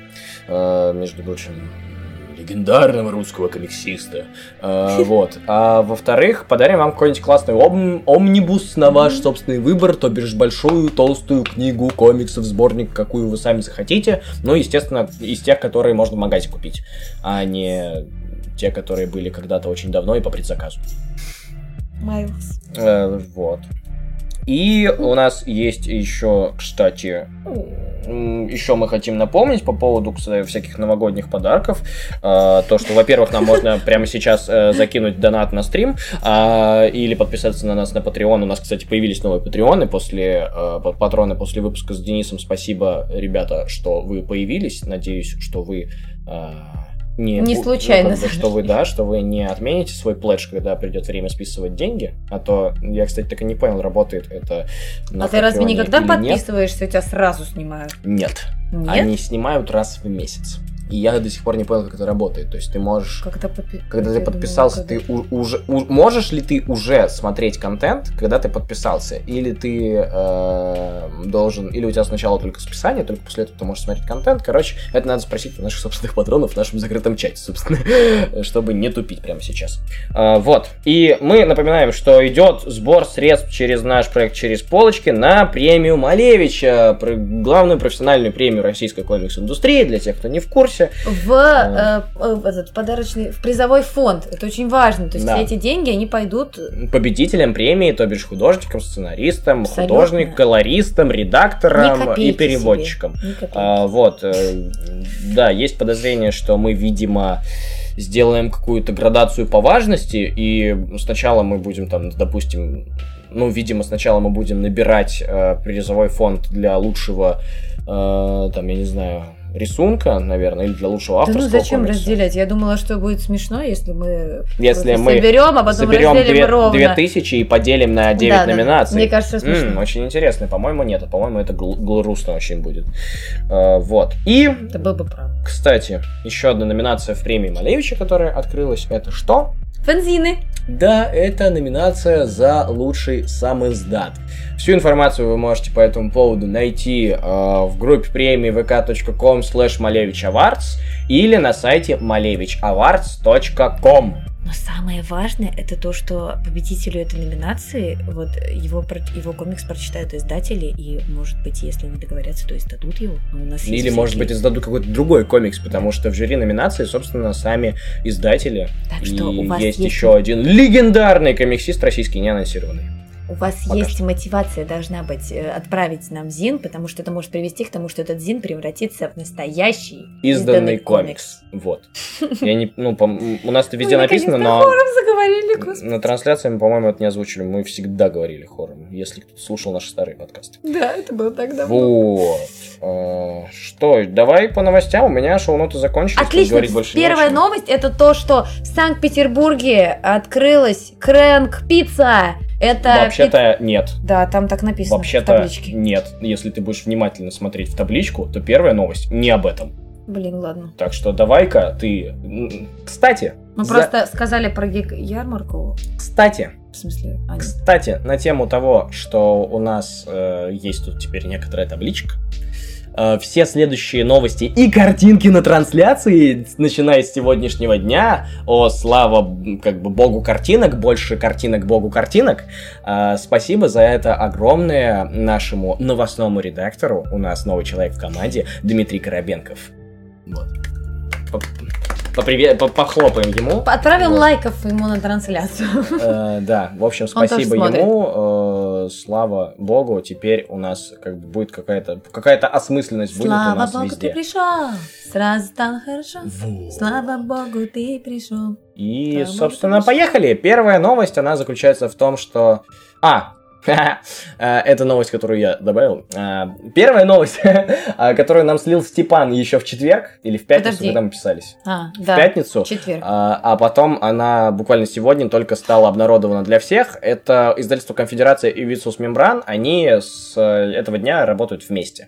между прочим, легендарного русского комиксиста. А, вот. А во-вторых, подарим вам какой-нибудь классный ом- омнибус на ваш собственный выбор, то бишь большую, толстую книгу комиксов, сборник, какую вы сами захотите. Ну, естественно, из тех, которые можно в магазе купить, а не те, которые были когда-то очень давно и по предзаказу. Майлз. А, вот. И у нас есть еще, кстати, еще мы хотим напомнить по поводу всяких новогодних подарков. То, что, во-первых, нам можно прямо сейчас закинуть донат на стрим или подписаться на нас на Patreon. У нас, кстати, появились новые патреоны после патроны после выпуска с Денисом. Спасибо, ребята, что вы появились. Надеюсь, что вы... Не, не случайно. Ну, как бы, что вы, да, что вы не отмените свой пледж, когда придет время списывать деньги. А то, я, кстати, так и не понял, работает это на Patreon. А ты разве никогда подписываешься, у тебя сразу снимают? Нет. Нет? Они снимают раз в месяц. И я до сих пор не понял, как это работает. То есть ты можешь... Когда, попи... когда ты я подписался, думала, когда... ты у- уже... У- можешь ли ты уже смотреть контент, когда ты подписался? Или ты э- должен... Или у тебя сначала только списание, только после этого ты можешь смотреть контент. Короче, это надо спросить у наших собственных патронов в нашем закрытом чате, собственно, чтобы не тупить прямо сейчас. А, вот. И мы напоминаем, что идет сбор средств через наш проект «Через полочки» на премию Малевича, главную профессиональную премию российской комикс-индустрии, для тех, кто не в курсе. В э, э, этот подарочный, в призовой фонд. Это очень важно. То есть да. все эти деньги, они пойдут... Победителям премии, то бишь художникам, сценаристам, абсолютно. Художникам, колористам, редакторам и переводчикам. А, вот. Э, да, есть подозрение, что мы, видимо... сделаем какую-то градацию по важности, и сначала мы будем там, допустим, ну, видимо, сначала мы будем набирать э, призовой фонд для лучшего, э, там, я не знаю, рисунка, наверное, или для лучшего авторского комикса. Да ну зачем комикса. Разделять? Я думала, что будет смешно, если мы, если мы соберем, а потом разделим ровно. две тысячи и поделим на девять да, номинаций. Да, мне кажется, смешно. М-м, очень интересно. По-моему, нет. А по-моему, это гл- грустно очень будет. Э, вот. И... Это был бы прав. Кстати, еще одна номинация в премии Малевич, которая открылась, это что? Фэнзины. Да, это номинация за лучший самиздат. Всю информацию вы можете по этому поводу найти э, в группе премии вэ ка точка ком слэш малевич авардс или на сайте малевич авардс точка ком. Но самое важное, это то, что победителю этой номинации вот его, его комикс прочитают издатели, и, может быть, если не договорятся, то издадут его. У нас Или, всякие... может быть, издадут какой-то другой комикс, потому что в жюри номинации, собственно, сами издатели. Так что и у вас есть, есть еще один легендарный комиксист российский, не анонсированный. У вас Пока есть что. Мотивация должна быть отправить нам зин, потому что это может привести к тому, что этот зин превратится в настоящий изданный, изданный комикс. комикс. Вот. Я не, ну, по, у нас это везде мы написано, но заговорили, на трансляции мы, по-моему, это не озвучили. Мы всегда говорили хором, если кто-то слушал наши старые подкасты. Да, это было так давно. Вот. А, что, давай по новостям. У меня шоу-ноты закончились. Отлично. Первая новость – это то, что в Санкт-Петербурге открылась Крэнк-пицца. Это вообще-то пи... нет. Да, там так написано. Вообще-то в табличке. Нет. Если ты будешь внимательно смотреть в табличку, то первая новость не об этом. Блин, ладно. Так что давай-ка ты... Кстати... Мы за... просто сказали про гиг-ярмарку. Кстати. В смысле, Аня? Кстати, на тему того, что у нас э, есть тут теперь некоторая табличка. Э, все следующие новости и картинки на трансляции, начиная с сегодняшнего дня. О, слава как бы богу картинок, больше картинок богу картинок. Э, спасибо за это огромное нашему новостному редактору. У нас новый человек в команде, Дмитрий Коробенков. Вот. Попривет... Похлопаем ему. Отправил вот. Лайков ему на трансляцию. Э, да, в общем, спасибо ему. Э, слава богу, теперь у нас как бы будет какая-то какая-то осмысленность будет у нас везде. Слава богу, ты пришел. Сразу стало хорошо. Вот. Слава богу, ты пришел. И, слава собственно, богу, поехали. Первая новость, она заключается в том, что... А! Это новость, которую я добавил. Первая новость, которую нам слил Степан еще в четверг или в пятницу, Подожди. Когда мы писались. А, в да, пятницу. Четверг. А потом она буквально сегодня только стала обнародована для всех. Это издательство «Конфедерация» и «Вицус Мембран». Они с этого дня работают вместе.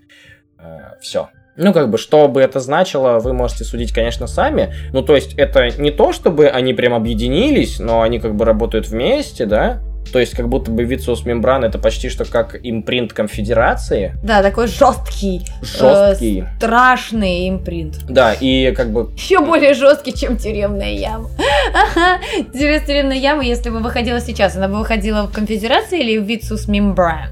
Все. Ну, как бы, что бы это значило, вы можете судить, конечно, сами. Ну, то есть, это не то, чтобы они прям объединились, но они как бы работают вместе, да? То есть, как будто бы Вицус Мембран это почти что как импринт Конфедерации. Да, такой жесткий, жесткий. Э, страшный импринт. Да, и как бы... Еще более жесткий, чем тюремная яма. Ага, тюремная яма, если бы выходила сейчас, она бы выходила в Конфедерации или в Вицус Мембран?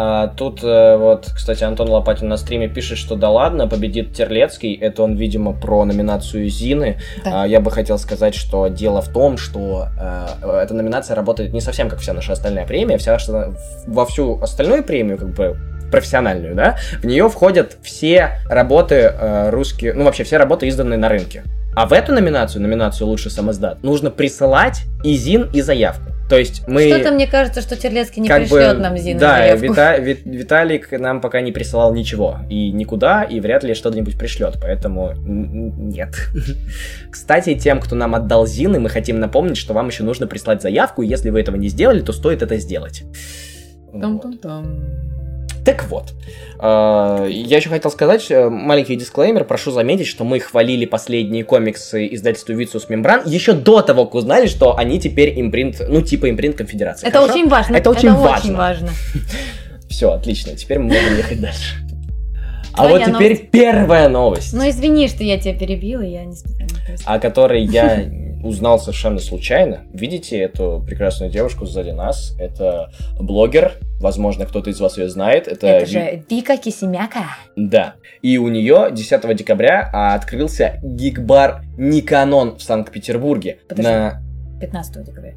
А, тут э, вот, кстати, Антон Лопатин на стриме пишет, что да ладно, победит Терлецкий. Это он, видимо, про номинацию Зины. Да. А, я бы хотел сказать, что дело в том, что э, эта номинация работает не совсем как вся наша остальная премия. Вся, что, во всю остальную премию, как бы профессиональную, да, в нее входят все работы э, русские, ну вообще все работы, изданные на рынке. А в эту номинацию, номинацию «Лучший самиздат», нужно присылать и ЗИН, и заявку. То есть мы... Что-то мне кажется, что Терлецкий не пришлет бы, нам ЗИН, да, заявку. Да, Вита, Вит, Виталик нам пока не присылал ничего. И никуда, и вряд ли что-нибудь пришлет. Поэтому нет. Кстати, тем, кто нам отдал ЗИНы, мы хотим напомнить, что вам еще нужно прислать заявку. И если вы этого не сделали, то стоит это сделать. Там-там-там. Так вот, э, я еще хотел сказать, маленький дисклеймер, прошу заметить, что мы хвалили последние комиксы издательства «Вицус Мембран» еще до того, как узнали, что они теперь импринт, ну типа импринт Конфедерации. Это хорошо? Очень важно. Это очень это важно. Очень важно. Все, отлично, теперь мы можем ехать дальше. А вот теперь новость. Первая новость. Ну извини, что я тебя перебила, я не специально. О которой я... Узнал совершенно случайно. Видите эту прекрасную девушку сзади нас? Это блогер. Возможно, кто-то из вас ее знает. Это, Это же Вика Кисимяка. Да. И у нее десятого декабря открылся гиг-бар Никанон в Санкт-Петербурге. Подожди, на... пятнадцатого декабря.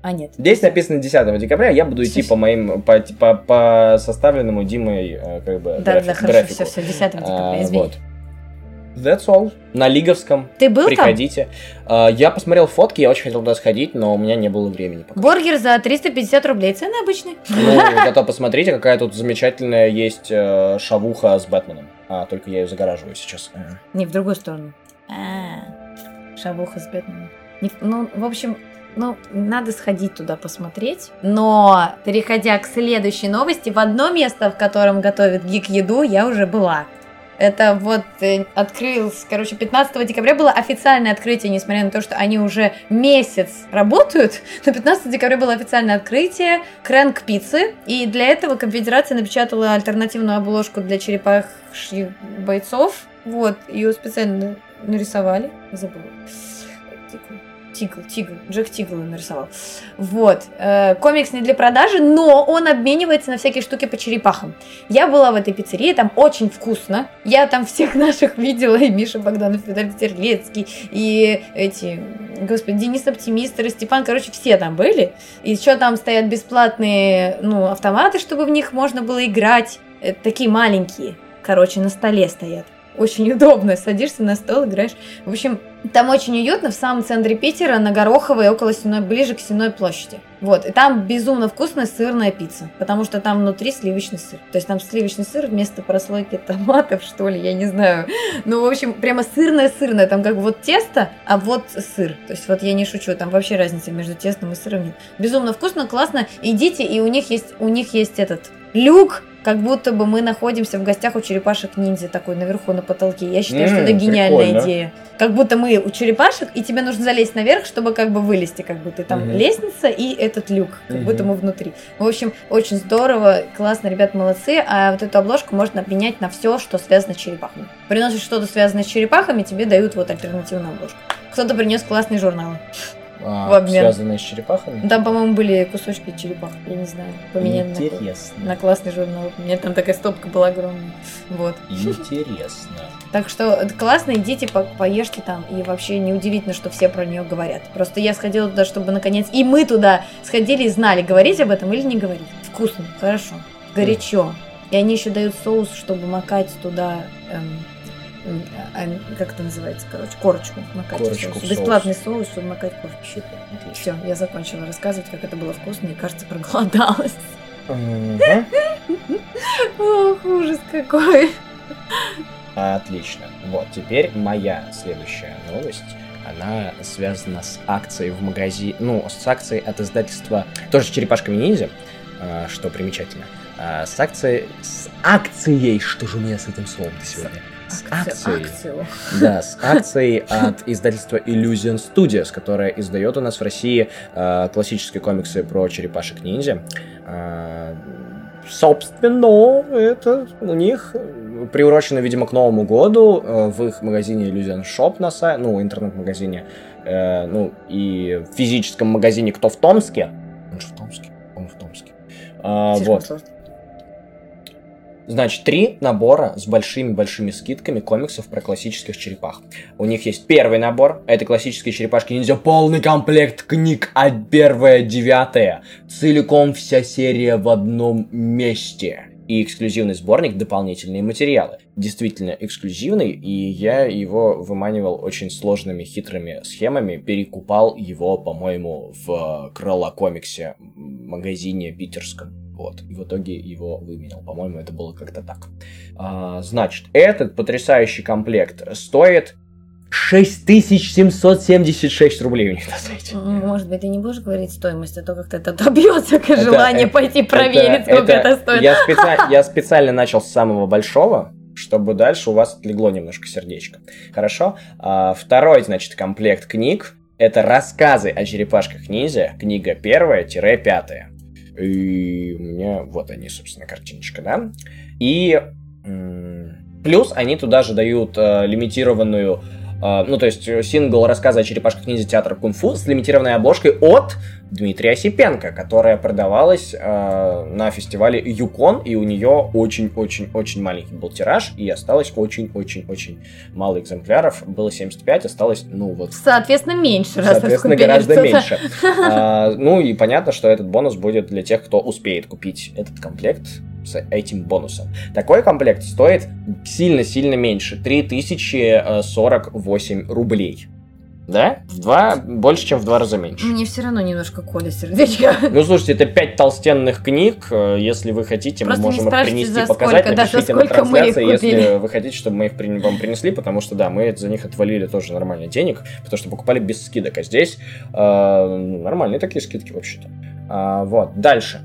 А, нет. Здесь написано десятого декабря, я буду идти по моим, по, по, по составленному Димой как бы, да, графику. Да, хорошо, все, все, десятого декабря, извини. А, вот. That's all. На Лиговском. Ты был Приходите. Там? Приходите. Я посмотрел фотки, я очень хотел туда сходить, но у меня не было времени пока. Бургер за триста пятьдесят рублей, цены обычные. Ну, зато посмотрите, какая тут замечательная есть шавуха с Бэтменом. А, только я ее загораживаю сейчас. Не, в другую сторону. А-а-а. Шавуха с Бэтменом. Не, ну, в общем... Ну, надо сходить туда посмотреть. Но, переходя к следующей новости, в одно место, в котором готовят гик-еду, я уже была. Это вот открылось, короче, пятнадцатого декабря было официальное открытие, несмотря на то, что они уже месяц работают, но пятнадцатого декабря было официальное открытие крэнк-пиццы, и для этого Конфедерация напечатала альтернативную обложку для черепашьих бойцов, вот, ее специально нарисовали, забыла, Тигл, Тигл, Джек Тигл нарисовал. Вот. Комикс не для продажи, но он обменивается на всякие штуки по черепахам. Я была в этой пиццерии, там очень вкусно. Я там всех наших видела, и Миша Богданов, и Виталий Терлецкий, и эти, господи, Денис Оптимистер, и Степан, короче, все там были. И еще там стоят бесплатные, ну, автоматы, чтобы в них можно было играть. Это такие маленькие, короче, на столе стоят. Очень удобно, садишься на стол, играешь. В общем, Там очень уютно, в самом центре Питера, на Гороховой, около Сенной, ближе к Сенной площади. Вот, и там безумно вкусная сырная пицца, потому что там внутри сливочный сыр. То есть там сливочный сыр вместо прослойки томатов, что ли, я не знаю. Ну, в общем, прямо сырное-сырное, там как бы вот тесто, а вот сыр. То есть вот я не шучу, там вообще разницы между тестом и сыром нет. Безумно вкусно, классно, идите, и у них есть, у них есть этот люк, как будто бы мы находимся в гостях у черепашек-ниндзя, такой наверху на потолке. Я считаю, м-м, что это гениальная прикольно. Идея. Как будто мы у черепашек, и тебе нужно залезть наверх, чтобы как бы вылезти, как будто там угу. лестница и этот люк, как угу. будто мы внутри. В общем, очень здорово, классно, ребят, молодцы. А вот эту обложку можно обменять на все, что связано с черепахами. Приносишь что-то связанное с черепахами, тебе дают вот альтернативную обложку. Кто-то принес классные журналы. А, в обмен. Связанные с черепахами? Там, по-моему, были кусочки черепах, я не знаю, поменяли на, на классный журнал. У меня там такая стопка была огромная. Вот. Интересно. Так что классно, идите, по- поешьте там. И вообще неудивительно, что все про нее говорят. Просто я сходила туда, чтобы наконец... И мы туда сходили и знали, говорить об этом или не говорить. Вкусно, хорошо, горячо. И они еще дают соус, чтобы макать туда... Эм... как это называется, короче, корочку макать корочку в соус. В соус. Бесплатный соус, чтобы макать корочку. Все, я закончила рассказывать, как это было вкусно, и, кажется, проголодалась. Ох, ужас какой. Отлично. Вот, теперь моя следующая новость. Она связана с акцией в магазине, ну, с акцией от издательства, тоже с черепашками-ниндзя, что примечательно, с акцией, с акцией, что же у меня с этим словом-то сегодня? С акцией, акцию. Да, с акцией от издательства Illusion Studios, которая издает у нас в России э, классические комиксы про черепашек-ниндзя. Э, собственно, это у них приурочено, видимо, к Новому году э, в их магазине Illusion Shop, на сай... ну, интернет-магазине, э, ну, и в физическом магазине «Кто в Томске?» Он же в Томске? Он в Томске. Э, вот. Сложно. Значит, три набора с большими-большими скидками комиксов про классических черепах. У них есть первый набор. Это классические черепашки-ниндзя. Полный комплект книг от первая девятая. Целиком вся серия в одном месте. И эксклюзивный сборник «Дополнительные материалы». Действительно эксклюзивный, и я его выманивал очень сложными, хитрыми схемами. Перекупал его, по-моему, в Кролокомиксе, магазине питерском. Вот. И в итоге его выменял. По-моему, это было как-то так. А, значит, этот потрясающий комплект стоит шесть тысяч семьсот семьдесят шесть рублей у них на сайте. Может быть, ты не будешь говорить стоимость, а то как-то это добьется это, желание это, пойти проверить, это, сколько это, это стоит. Я, специ... я специально начал с самого большого, чтобы дальше у вас отлегло немножко сердечко. Хорошо? А, второй, значит, комплект книг. Это рассказы о черепашках-ниндзя. Книга первая-пятая. И у меня вот они, собственно, картиночка, да. И м- плюс они туда же дают э, лимитированную, э, ну, то есть сингл рассказа о черепашках-ниндзя театра кунг-фу с лимитированной обложкой от Дмитрия Осипенко, которая продавалась э, на фестивале Юкон, и у нее очень-очень-очень маленький был тираж, и осталось очень-очень-очень мало экземпляров, было семьдесят пять, осталось, ну вот... Соответственно, меньше. Соответственно, гораздо что-то. меньше. А, ну и понятно, что этот бонус будет для тех, кто успеет купить этот комплект с этим бонусом. Такой комплект стоит сильно-сильно меньше, три тысячи сорок восемь рублей. Да? В два, больше, чем в два раза меньше. Мне все равно немножко колет сердечко. Ну, слушайте, это пять толстенных книг. Если вы хотите, просто мы можем их принести, показать. Сколько, напишите на трансляции, если вы хотите, чтобы мы их при... вам принесли, потому что, да, мы за них отвалили тоже нормально денег, потому что покупали без скидок. А здесь э, нормальные такие скидки, вообще-то. А, вот, дальше.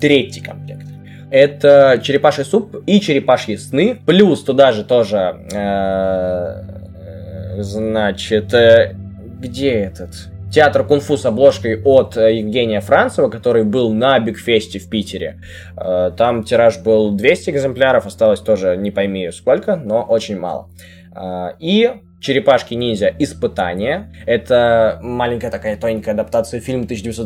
Третий комплект. Это черепаший суп и черепашьи сны. Плюс туда же тоже... Э, Значит, где этот? Театр кунг-фу с обложкой от Евгения Францева, который был на Бигфесте в Питере. Там тираж был двести экземпляров, осталось тоже не пойми сколько, но очень мало. И «Черепашки-ниндзя. Испытания». Это маленькая такая тоненькая адаптация фильма тысяча девятьсот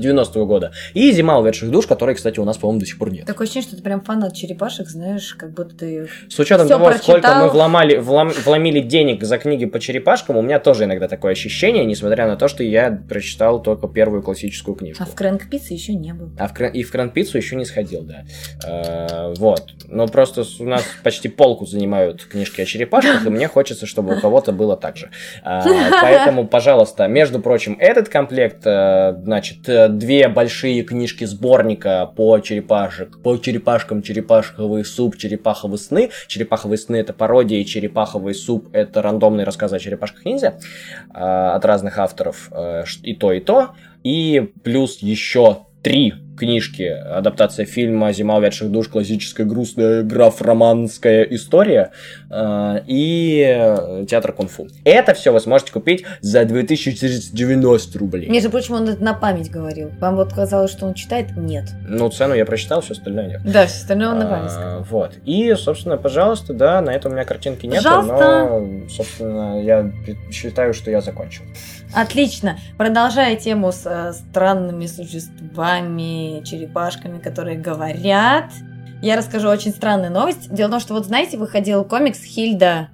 девяностого года. И «Зима увядших душ», которой, кстати, у нас, по-моему, до сих пор нет. Такое ощущение, что ты прям фанат черепашек, знаешь, как будто ты с учетом того, прочитал. Сколько мы вломали, влом, вломили денег за книги по черепашкам, у меня тоже иногда такое ощущение, несмотря на то, что я прочитал только первую классическую книжку. А в «Крэнк-пиццу» еще не был. А в, и в «Крэнк-пиццу» еще не сходил, да. А, вот. Но просто у нас почти полку занимают книжки о черепашках. подкастах, и мне хочется, чтобы у кого-то было так же. Поэтому, пожалуйста, между прочим, этот комплект, значит, две большие книжки сборника по черепашек, по черепашкам, черепашковый суп, черепаховые сны. Черепаховые сны — это пародия, и черепаховый суп — это рандомные рассказы о черепашках ниндзя от разных авторов, и то, и то. И плюс еще три книжки. Адаптация фильма «Зима увядших душ», классическая грустная граф-романская история и театр кунг-фу. Это все вы сможете купить за две тысячи четыреста девяносто рублей. Между прочим, он это на память говорил. Вам вот казалось, что он читает? Нет. Ну, цену я прочитал, все остальное нет. Да, все остальное он на память сказал. Вот. И, собственно, пожалуйста, да, на этом у меня картинки нет, но, собственно, я считаю, что я закончил. Отлично. Продолжая тему с э, странными существами, черепашками, которые говорят, я расскажу очень странную новость. Дело в том, что, вот знаете, выходил комикс «Хильда»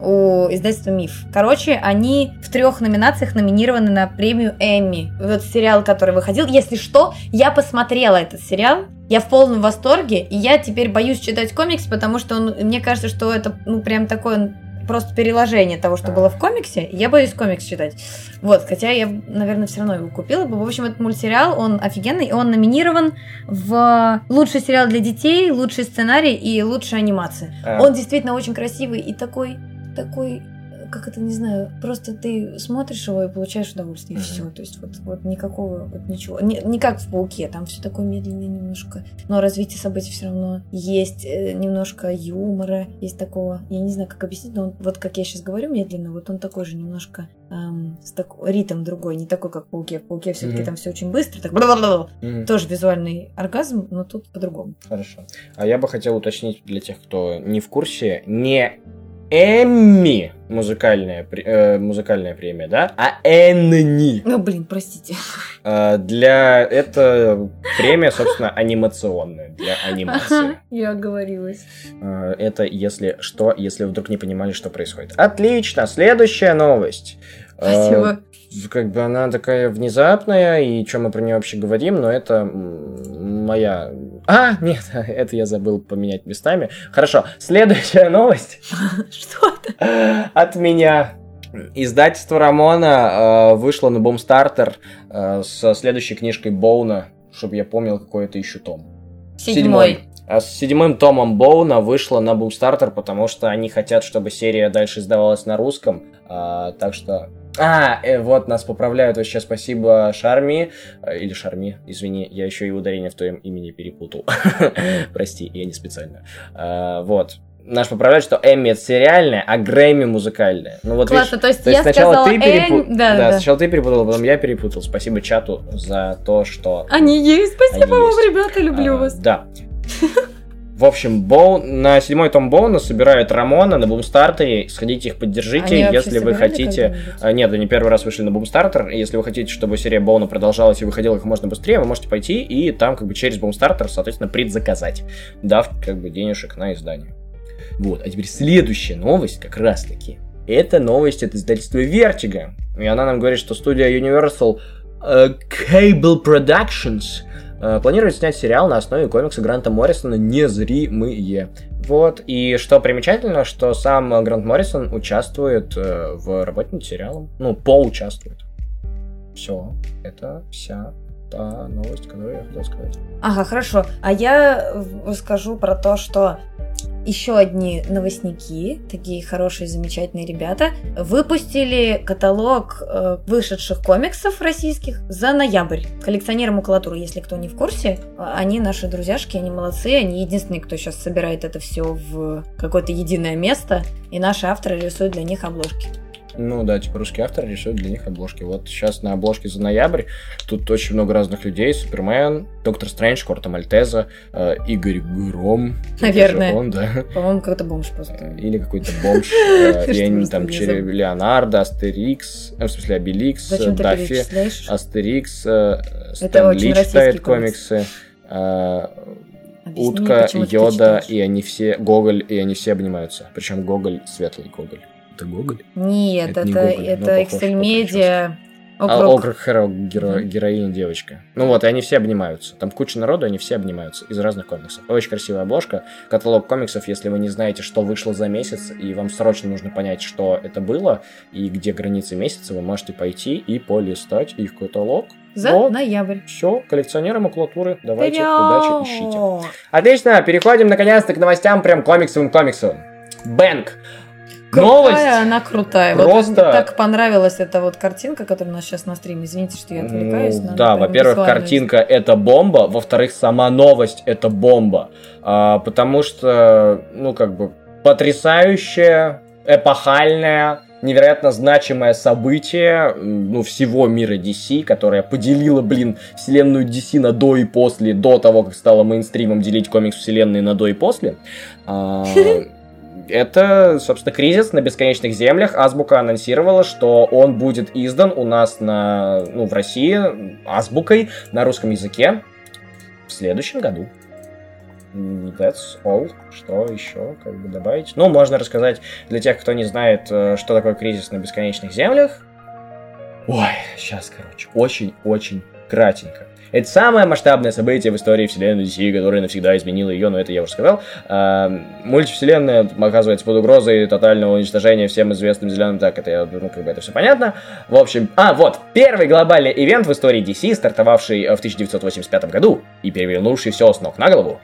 у издательства «Миф». Короче, они в трех номинациях номинированы на премию Эмми. Вот сериал, который выходил. Если что, я посмотрела этот сериал. Я в полном восторге. И я теперь боюсь читать комикс, потому что он, мне кажется, что это ну прям такой... просто переложение того, что было в комиксе. Я боюсь комикс читать. Вот, хотя я, наверное, все равно его купила бы. В общем, этот мультсериал, он офигенный. Он номинирован в лучший сериал для детей, лучший сценарий и лучшая анимация. А. Он действительно очень красивый и такой, такой, как это, не знаю, просто ты смотришь его и получаешь удовольствие. И все. То есть вот, вот никакого, вот ничего. Не, не как в «Пауке», там все такое медленное немножко. Но развитие событий все равно есть, немножко юмора, есть такого. Я не знаю, как объяснить, но он, вот как я сейчас говорю медленно, вот он такой же немножко эм, с так, ритм другой, не такой, как в «Пауке». В «Пауке» все-таки там все очень быстро, так тоже визуальный оргазм, но тут по-другому. Хорошо. А я бы хотел уточнить для тех, кто не в курсе, не Эмми музыкальная, э, музыкальная премия, да? А Энни. Ну, блин, простите. Э, для... Это премия, собственно, анимационная. Для анимации. Я оговорилась. Э, это если что, если вдруг не понимали, что происходит. Отлично, следующая новость. Спасибо. Э, как бы она такая внезапная, и что мы про нее вообще говорим, но это моя... А, нет, это я забыл поменять местами. Хорошо, следующая новость. Что это? От меня. Издательство Рамона э, вышло на Бумстартер э, со следующей книжкой Боуна, чтобы я помнил, какой это еще том. Седьмой. Седьмой. А с седьмым томом Боуна вышла на Бумстартер, потому что они хотят, чтобы серия дальше издавалась на русском. Э, так что... А, э, вот нас поправляют вообще, спасибо Шарми, э, или Шарми, извини, я еще и ударение в твоем имени перепутал, прости, я не специально, э, вот. Наш поправляет, что Эмми — это сериальная, а Грэмми — музыкальная. Ну вот классно, видишь, то есть, то есть я сначала сказала ты перепутал, Эн... да, да, да, да, сначала ты перепутал, потом я перепутал. Спасибо чату за то, что они есть, спасибо вам, ребята, люблю а, вас. Да. В общем, Боу... на седьмой том Боуна собирают Рамона на Бумстартере. Сходите их поддержите, они если вы хотите... Нет, они первый раз вышли на Бумстартер. Если вы хотите, чтобы серия Боуна продолжалась и выходила как можно быстрее, вы можете пойти и там как бы через Бумстартер, соответственно, предзаказать, дав как бы денежек на издание. Вот, а теперь следующая новость как раз-таки. Это новость от издательства Vertigo. И она нам говорит, что студия Universal uh, Cable Productions... планирует снять сериал на основе комикса Гранта Моррисона «Незримые». Вот, и что примечательно, что сам Грант Моррисон участвует в работе над сериалом. Ну, поучаствует. Все, это вся та новость, которую я хотел сказать. Ага, хорошо. А я скажу про то, что еще одни новостники, такие хорошие, замечательные ребята, выпустили каталог э, вышедших комиксов российских за ноябрь. Коллекционеры макулатуры, если кто не в курсе, они наши друзьяшки, они молодцы, они единственные, кто сейчас собирает это все в какое-то единое место, и наши авторы рисуют для них обложки. Ну да, типа русские авторы рисуют для них обложки. Вот сейчас на обложке за ноябрь тут очень много разных людей. Супермен, Доктор Стрэндж, Корта Мальтеза, э, Игорь Гром. Наверное. Он, да. По-моему, какой-то бомж просто. Или какой-то бомж. И они там Леонардо, Астерикс, в смысле Обеликс, Даффи, Астерикс, Стэн Ли читает комиксы. Утка, Йода, и они все, Гоголь, и они все обнимаются. Причем Гоголь, светлый Гоголь. Это Гоголь? Нет, это, это, не Гоголь, это Excel Media Округ геро... героиня девочка. Ну вот, и они все обнимаются. Там куча народу, они все обнимаются из разных комиксов. Очень красивая обложка. Каталог комиксов, если вы не знаете, что вышло за месяц, и вам срочно нужно понять, что это было, и где границы месяца, вы можете пойти и полистать их каталог. За вот. Ноябрь. Все, коллекционеры макулатуры, давайте, Вперёд! Удачи, ищите. Отлично, переходим наконец-то к новостям, прям комиксовым комиксовым. Бэнк. Крутая, новость. Она крутая. Просто... Вот так понравилась эта вот картинка, которая у нас сейчас на стриме. Извините, что я отвлекаюсь. Ну, да, во-первых, картинка это бомба, во-вторых, сама новость это бомба, а, потому что, ну как бы потрясающая, эпохальная, невероятно значимое событие, ну, всего мира ди си, которое поделило, блин, вселенную ди си на до и после, до того, как стало мейнстримом делить комикс вселенной на до и после. Это, собственно, кризис на бесконечных землях. Азбука анонсировала, что он будет издан у нас на, ну, в России азбукой на русском языке в следующем году. That's all. Что еще как бы добавить? Ну, можно рассказать для тех, кто не знает, что такое кризис на бесконечных землях. Ой, сейчас, короче, очень-очень кратенько. Это самое масштабное событие в истории вселенной ди си, которое навсегда изменило ее, но это я уже сказал. Мультивселенная оказывается под угрозой тотального уничтожения всем известным зеленым. Так, это я, ну, как бы это все понятно. В общем, а, вот, первый глобальный ивент в истории ди си, стартовавший в тысяча девятьсот восемьдесят пятом году и перевернувший все с ног на голову.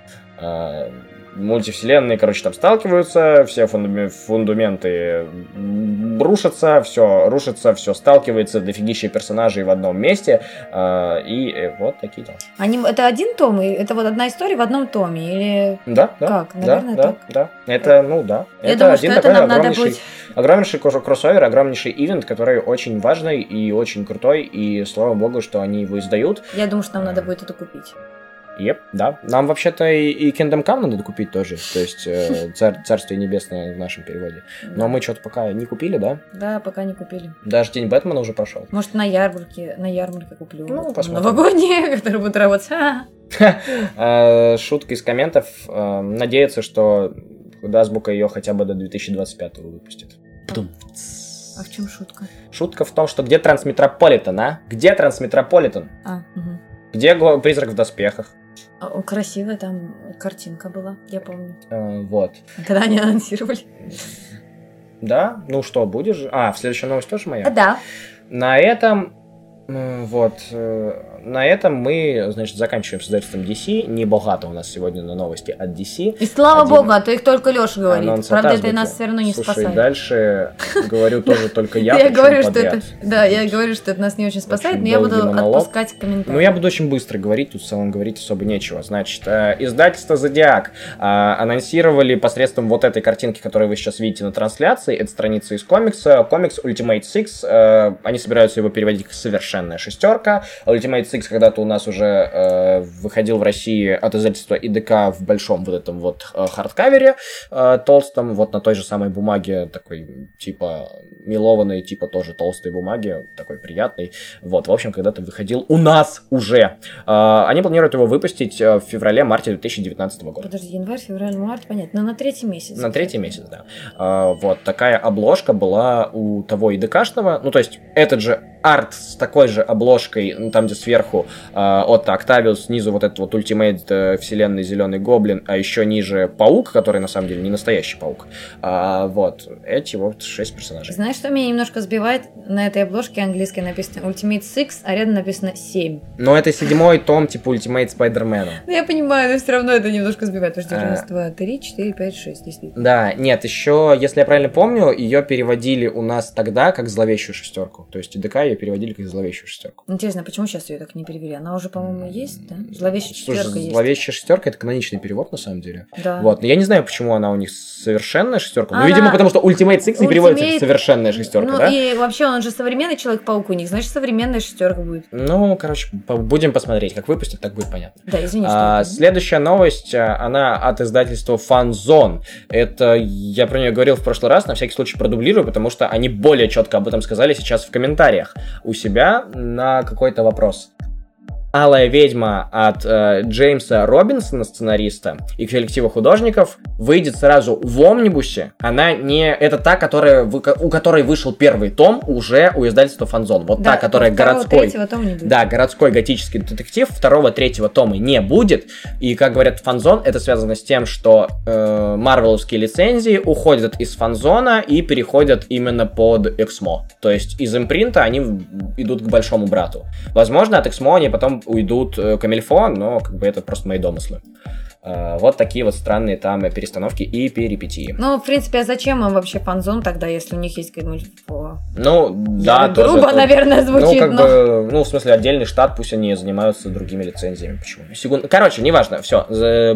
Мультивселенные, короче, там сталкиваются, все фундаменты рушатся, все рушится, все сталкивается, дофигища персонажей в одном месте, и вот такие дела. Они, это один том, это вот одна история в одном томе, или да, да, как? Наверное, да, так. Да, да. Это, ну да, Я это думаю, один такой это огромнейший, быть... огромнейший кроссовер, огромнейший ивент, который очень важный и очень крутой, и слава богу, что они его издают. Я думаю, что нам надо будет это купить. Еп, yep, да. Нам вообще-то и, и Kingdom Come надо купить тоже, то есть э, цар- Царствие Небесное в нашем переводе. Но мы что-то пока не купили, да? Да, пока не купили. Даже День Бэтмена уже прошел. Может, на ярмарке, на ярмарке куплю. Ну, посмотрим. Новогодние, которые будут работать. Шутка из комментов. Надеется, что Азбука ее хотя бы до две тысячи двадцать пятого выпустит. А в чем шутка? Шутка в том, что где Трансметрополитен, а? Где Трансметрополитен? А, Где призрак в доспехах? Красивая там картинка была, я помню. Э, вот. Когда они анонсировали. Да? Ну что, будешь? А, следующая новость тоже моя? Да. На этом... Вот. На этом мы, значит, заканчиваем с издательством ди си. Небогато у нас сегодня на новости от ди си. И слава Один богу, а то их только Леша говорит. Правда, это азбуки. Нас все равно не Слушай, спасает. Слушай, дальше говорю тоже только я. Я говорю, что это... Да, я говорю, что это нас не очень спасает, но я буду отпускать комментарии. Ну, я буду очень быстро говорить, тут в целом говорить особо нечего. Значит, издательство «Зодиак» анонсировали посредством вот этой картинки, которую вы сейчас видите на трансляции. Это страница из комикса. Комикс Ultimate Six. Они собираются его переводить как «Совершенная шестерка». Ultimate Six когда-то у нас уже э, выходил в России от издательства и дэ ка в большом вот этом вот э, хардкавере э, толстом, вот на той же самой бумаге, такой типа мелованной, типа тоже толстой бумаги, такой приятный. Вот, в общем, когда-то выходил у нас уже. Э, они планируют его выпустить в феврале-марте две тысячи девятнадцатого года. Подожди, январь, февраль, март, понятно, но на третий месяц. На третий месяц, да. Э, вот, такая обложка была у того и дэ ка-шного, ну то есть этот же арт с такой же обложкой, ну, там где сверху сверху от Октавиус, снизу вот этот вот ультимейт вселенной Зеленый Гоблин, а еще ниже Паук, который на самом деле не настоящий Паук. А, вот. Эти вот шесть персонажей. Знаешь, что меня немножко сбивает? На этой обложке английской написано Ultimate Six, а рядом написано семь. Но это седьмой том, типа Ultimate Spider-Man. Ну, я понимаю, но все равно это немножко сбивает. Потому что раз, два, три, четыре, пять, шесть. Да, нет, еще, если я правильно помню, ее переводили у нас тогда как зловещую шестерку. То есть и дэ ка ее переводили как зловещую шестерку. Интересно, почему сейчас ее так не перевели? Она уже, по-моему, есть, да? Зловещая шестерка Слушай, есть. Зловещая шестерка это каноничный перевод, на самом деле. Да. Вот. Но я не знаю, почему она у них совершенная шестерка. Она... Ну, видимо, потому что Ultimate Six не Ultimate... переводится как совершенная шестерка, ну, да? И вообще, он же современный Человек-паук у них, значит, современная шестерка будет. Ну, короче, будем посмотреть, как выпустят, так будет понятно. Да, извини, что... А, следующая новость, она от издательства FanZone. Это, я про нее говорил в прошлый раз, на всякий случай продублирую, потому что они более четко об этом сказали сейчас в комментариях у себя на какой-то вопрос. «Алая ведьма» от э, Джеймса Робинсона, сценариста, и коллектива художников, выйдет сразу в омнибусе. Она не... Это та, которая, у которой вышел первый том уже у издательства «Фанзон». Вот да, та, которая городской... Второго, третьего тома не будет. Да, городской готический детектив. Второго, третьего тома не будет. И, как говорят «Фанзон», это связано с тем, что э, марвеловские лицензии уходят из «Фанзона» и переходят именно под «Эксмо». То есть из импринта они идут к «Большому брату». Возможно, от «Эксмо» они потом уйдут к Амельфо, но как бы это просто мои домыслы. Вот такие вот странные там перестановки и перипетии. Ну, в принципе, а зачем им вообще «Фанзон» тогда, если у них есть какой-нибудь... Ну, да, тоже... Грубо, это, наверное, звучит, ну, как но... бы, ну, в смысле, отдельный штат, пусть они занимаются другими лицензиями. Почему? Секунд... Короче, неважно, все,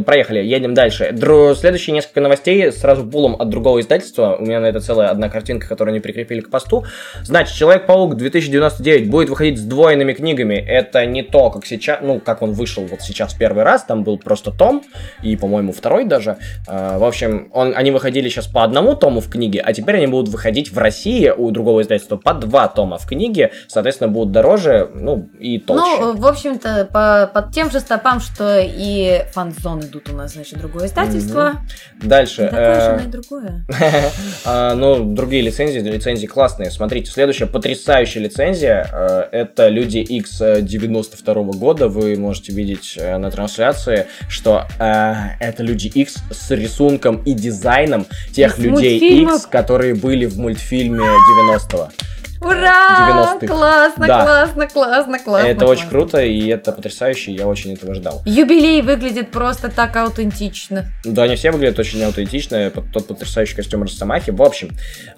проехали, едем дальше. Дру... Следующие несколько новостей сразу булом от другого издательства. У меня на это целая одна картинка, которую они прикрепили к посту. Значит, «Человек-паук две тысячи девяносто девять» будет выходить с двойными книгами. Это не то, как сейчас, ну, как он вышел вот сейчас первый раз, там был просто том, и, по-моему, второй даже. В общем, он, они выходили сейчас по одному тому в книге, а теперь они будут выходить в России у другого издательства по два тома в книге, соответственно, будут дороже, ну, и толще. Ну, в общем-то, по, под тем же стопам, что и «Фанзон» идут у нас, значит, другое издательство. Mm-hmm. Дальше. Такое же, но и другое. Ну, другие лицензии, лицензии классные. Смотрите, следующая потрясающая лицензия, это «Люди Икс» девяносто второго года, вы можете видеть на трансляции, что это «Люди Икс» с рисунком и дизайном тех «Людей Икс», которые были в мультфильме девяностого. Ура! девяностых. Классно, да. классно, классно, классно. Это классно. Очень круто, и это потрясающе, я очень этого ждал. Юбилей выглядит просто так аутентично. Да, они все выглядят очень аутентично, тот потрясающий костюм Росомахи. В общем,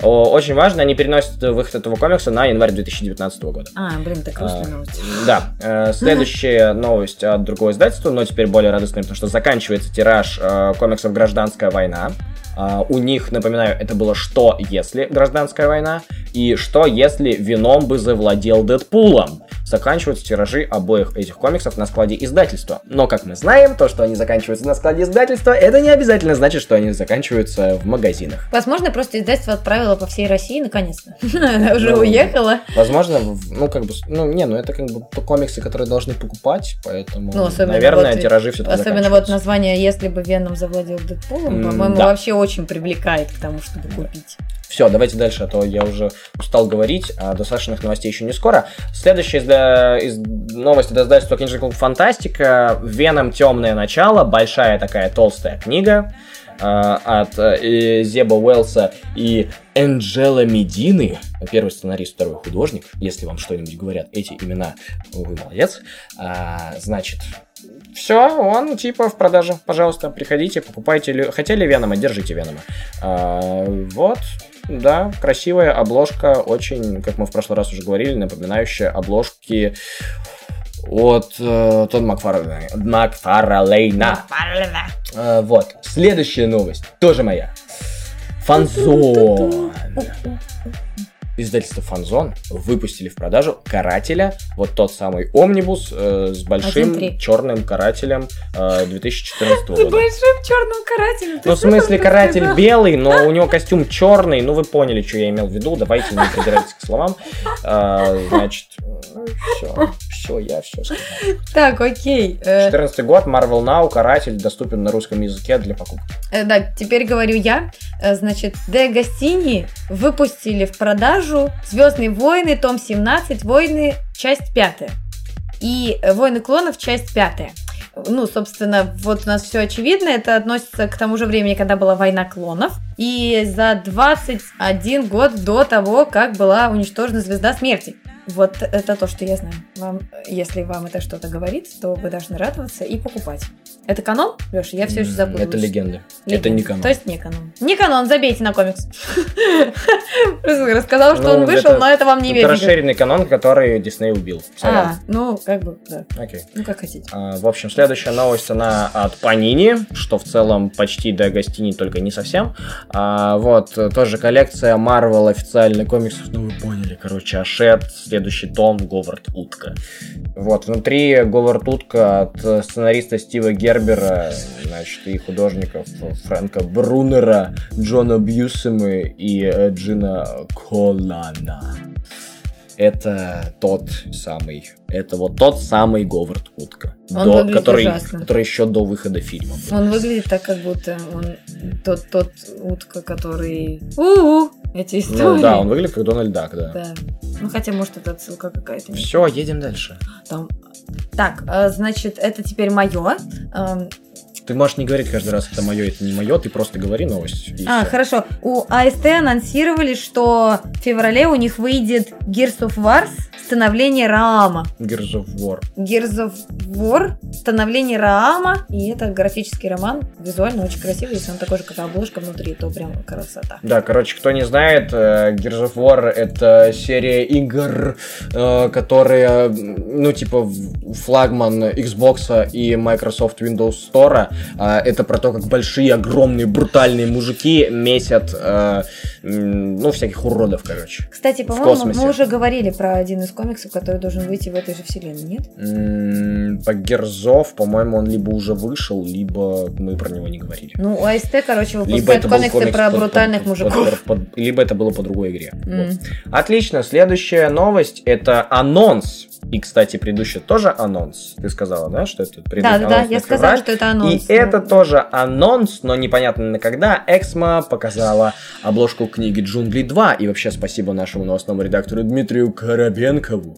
очень важно, они переносят выход этого комикса на январь две тысячи девятнадцатого года. А, блин, так грустная новость. Да, следующая новость от другого издательства, но теперь более радостная, потому что заканчивается тираж комиксов «Гражданская война». Uh, у них, напоминаю, это было «Что, если гражданская война?» и «Что, если Веном бы завладел Дэдпулом?» Заканчиваются тиражи обоих этих комиксов на складе издательства. Но, как мы знаем, то, что они заканчиваются на складе издательства, это не обязательно значит, что они заканчиваются в магазинах. Возможно, просто издательство отправило по всей России, наконец-то. Она уже уехала. Возможно, ну, как бы, ну, не, ну, это как бы комиксы, которые должны покупать, поэтому, наверное, тиражи все-таки заканчиваются. Особенно вот название «Если бы Веном завладел Дэдпулом», по-моему, вообще очень привлекает к тому, чтобы купить. Все, давайте дальше, а то я уже устал говорить, а до Сашиных новостей еще не скоро. Следующая из... новость до издательства «Книжный клуб Фантастика». «Веном. Темное начало». Большая такая толстая книга э, от э, Зеба Уэллса и Энджело Медины. Первый сценарист, второй художник. Если вам что-нибудь говорят эти имена, вы молодец. А, значит... Все, он типа в продаже. Пожалуйста, приходите, покупайте. Хотели Венома, держите Венома. А, вот, да, красивая обложка, очень, как мы в прошлый раз уже говорили, напоминающая обложки от э, Тодда Макфарлейна. Макфарлейна. А, вот, следующая новость, тоже моя. «Фанзон». Издательство «Фанзон» выпустили в продажу «Карателя», вот тот самый омнибус э, с большим черным карателем э, две тысячи четырнадцатого года. С большим черным карателем? Ну, в смысле, каратель белый, но у него костюм черный, ну, вы поняли, что я имел в виду, давайте не придирайтесь к словам. А, значит, ну, все, все, я все сказал. Так, окей. четырнадцатый год, Marvel Now, «Каратель» доступен на русском языке для покупки. Да, теперь говорю я. Значит, Де Гастини выпустили в продажу «Звездные войны», том семнадцать, «Войны», часть пятая. И «Войны клонов», часть пятая. Ну, собственно, вот у нас все очевидно. Это относится к тому же времени, когда была «Война клонов». И за двадцать один год до того, как была уничтожена «Звезда смерти». Вот это то, что я знаю. Вам, если вам это что-то говорит, то вы должны радоваться и покупать. Это канон, Леша? Я все еще забыла. Это легенда. Это не канон. То есть не канон. Не канон, забейте на комикс. Рассказал, что он вышел, но это вам не верю. Это расширенный канон, который Дисней убил. А, ну, как бы, да. Окей. Ну, как хотите. В общем, следующая новость, она от Панини, что в целом почти до Гостини, только не совсем. Вот, тоже коллекция Marvel официальных комиксов. Ну, вы поняли, короче, Ашет, следующий том, Говард Утка. Вот, внутри Говард Утка от сценариста Стива Гербера, значит, и художников Фрэнка Брунера, Джона Бьюсема и Джина Колана. это тот самый, это вот тот самый Говард Утка, до, который, который еще до выхода фильма был. Он выглядит так, как будто он тот, тот Утка, который... У-у! Эти истории. Ну да, он выглядит как Дональд Дак, да. да. Ну хотя, может, это отсылка какая-то. Все, едем дальше. Там... Так, значит, это теперь мое... Ты можешь не говорить каждый раз, это мое, это не мое, ты просто говори новость. А, все. Хорошо. У эй эс ти анонсировали, что в феврале у них выйдет Gears of War становление Раама. Gears of War. Gears of War становление Раама. И это графический роман, визуально очень красивый, если он такой же, как обложка внутри, то прям красота. Да, короче, кто не знает, Gears of War — это серия игр, которые, ну, типа, флагман Xbox и Microsoft Windows Store. Это про то, как большие, огромные, брутальные мужики месят, э, ну, всяких уродов, короче. Кстати, по-моему, мы уже говорили про один из комиксов, который должен выйти в этой же вселенной, нет? М-м, по Герзов, по-моему, он либо уже вышел, либо мы про него не говорили. Ну, у эй эс ти, короче, выпускают комиксы комикс про под, брутальных под, мужиков. Под, под, либо это было по другой игре. Mm. Вот. Отлично, следующая новость — это анонс. И, кстати, предыдущий тоже анонс. Ты сказала, да, что это предыдущий анонс? Да, да, я сказала, что это анонс. И это тоже анонс, но непонятно на когда. Эксмо показала обложку книги «Джунгли два». И вообще спасибо нашему новостному редактору Дмитрию Коробенкову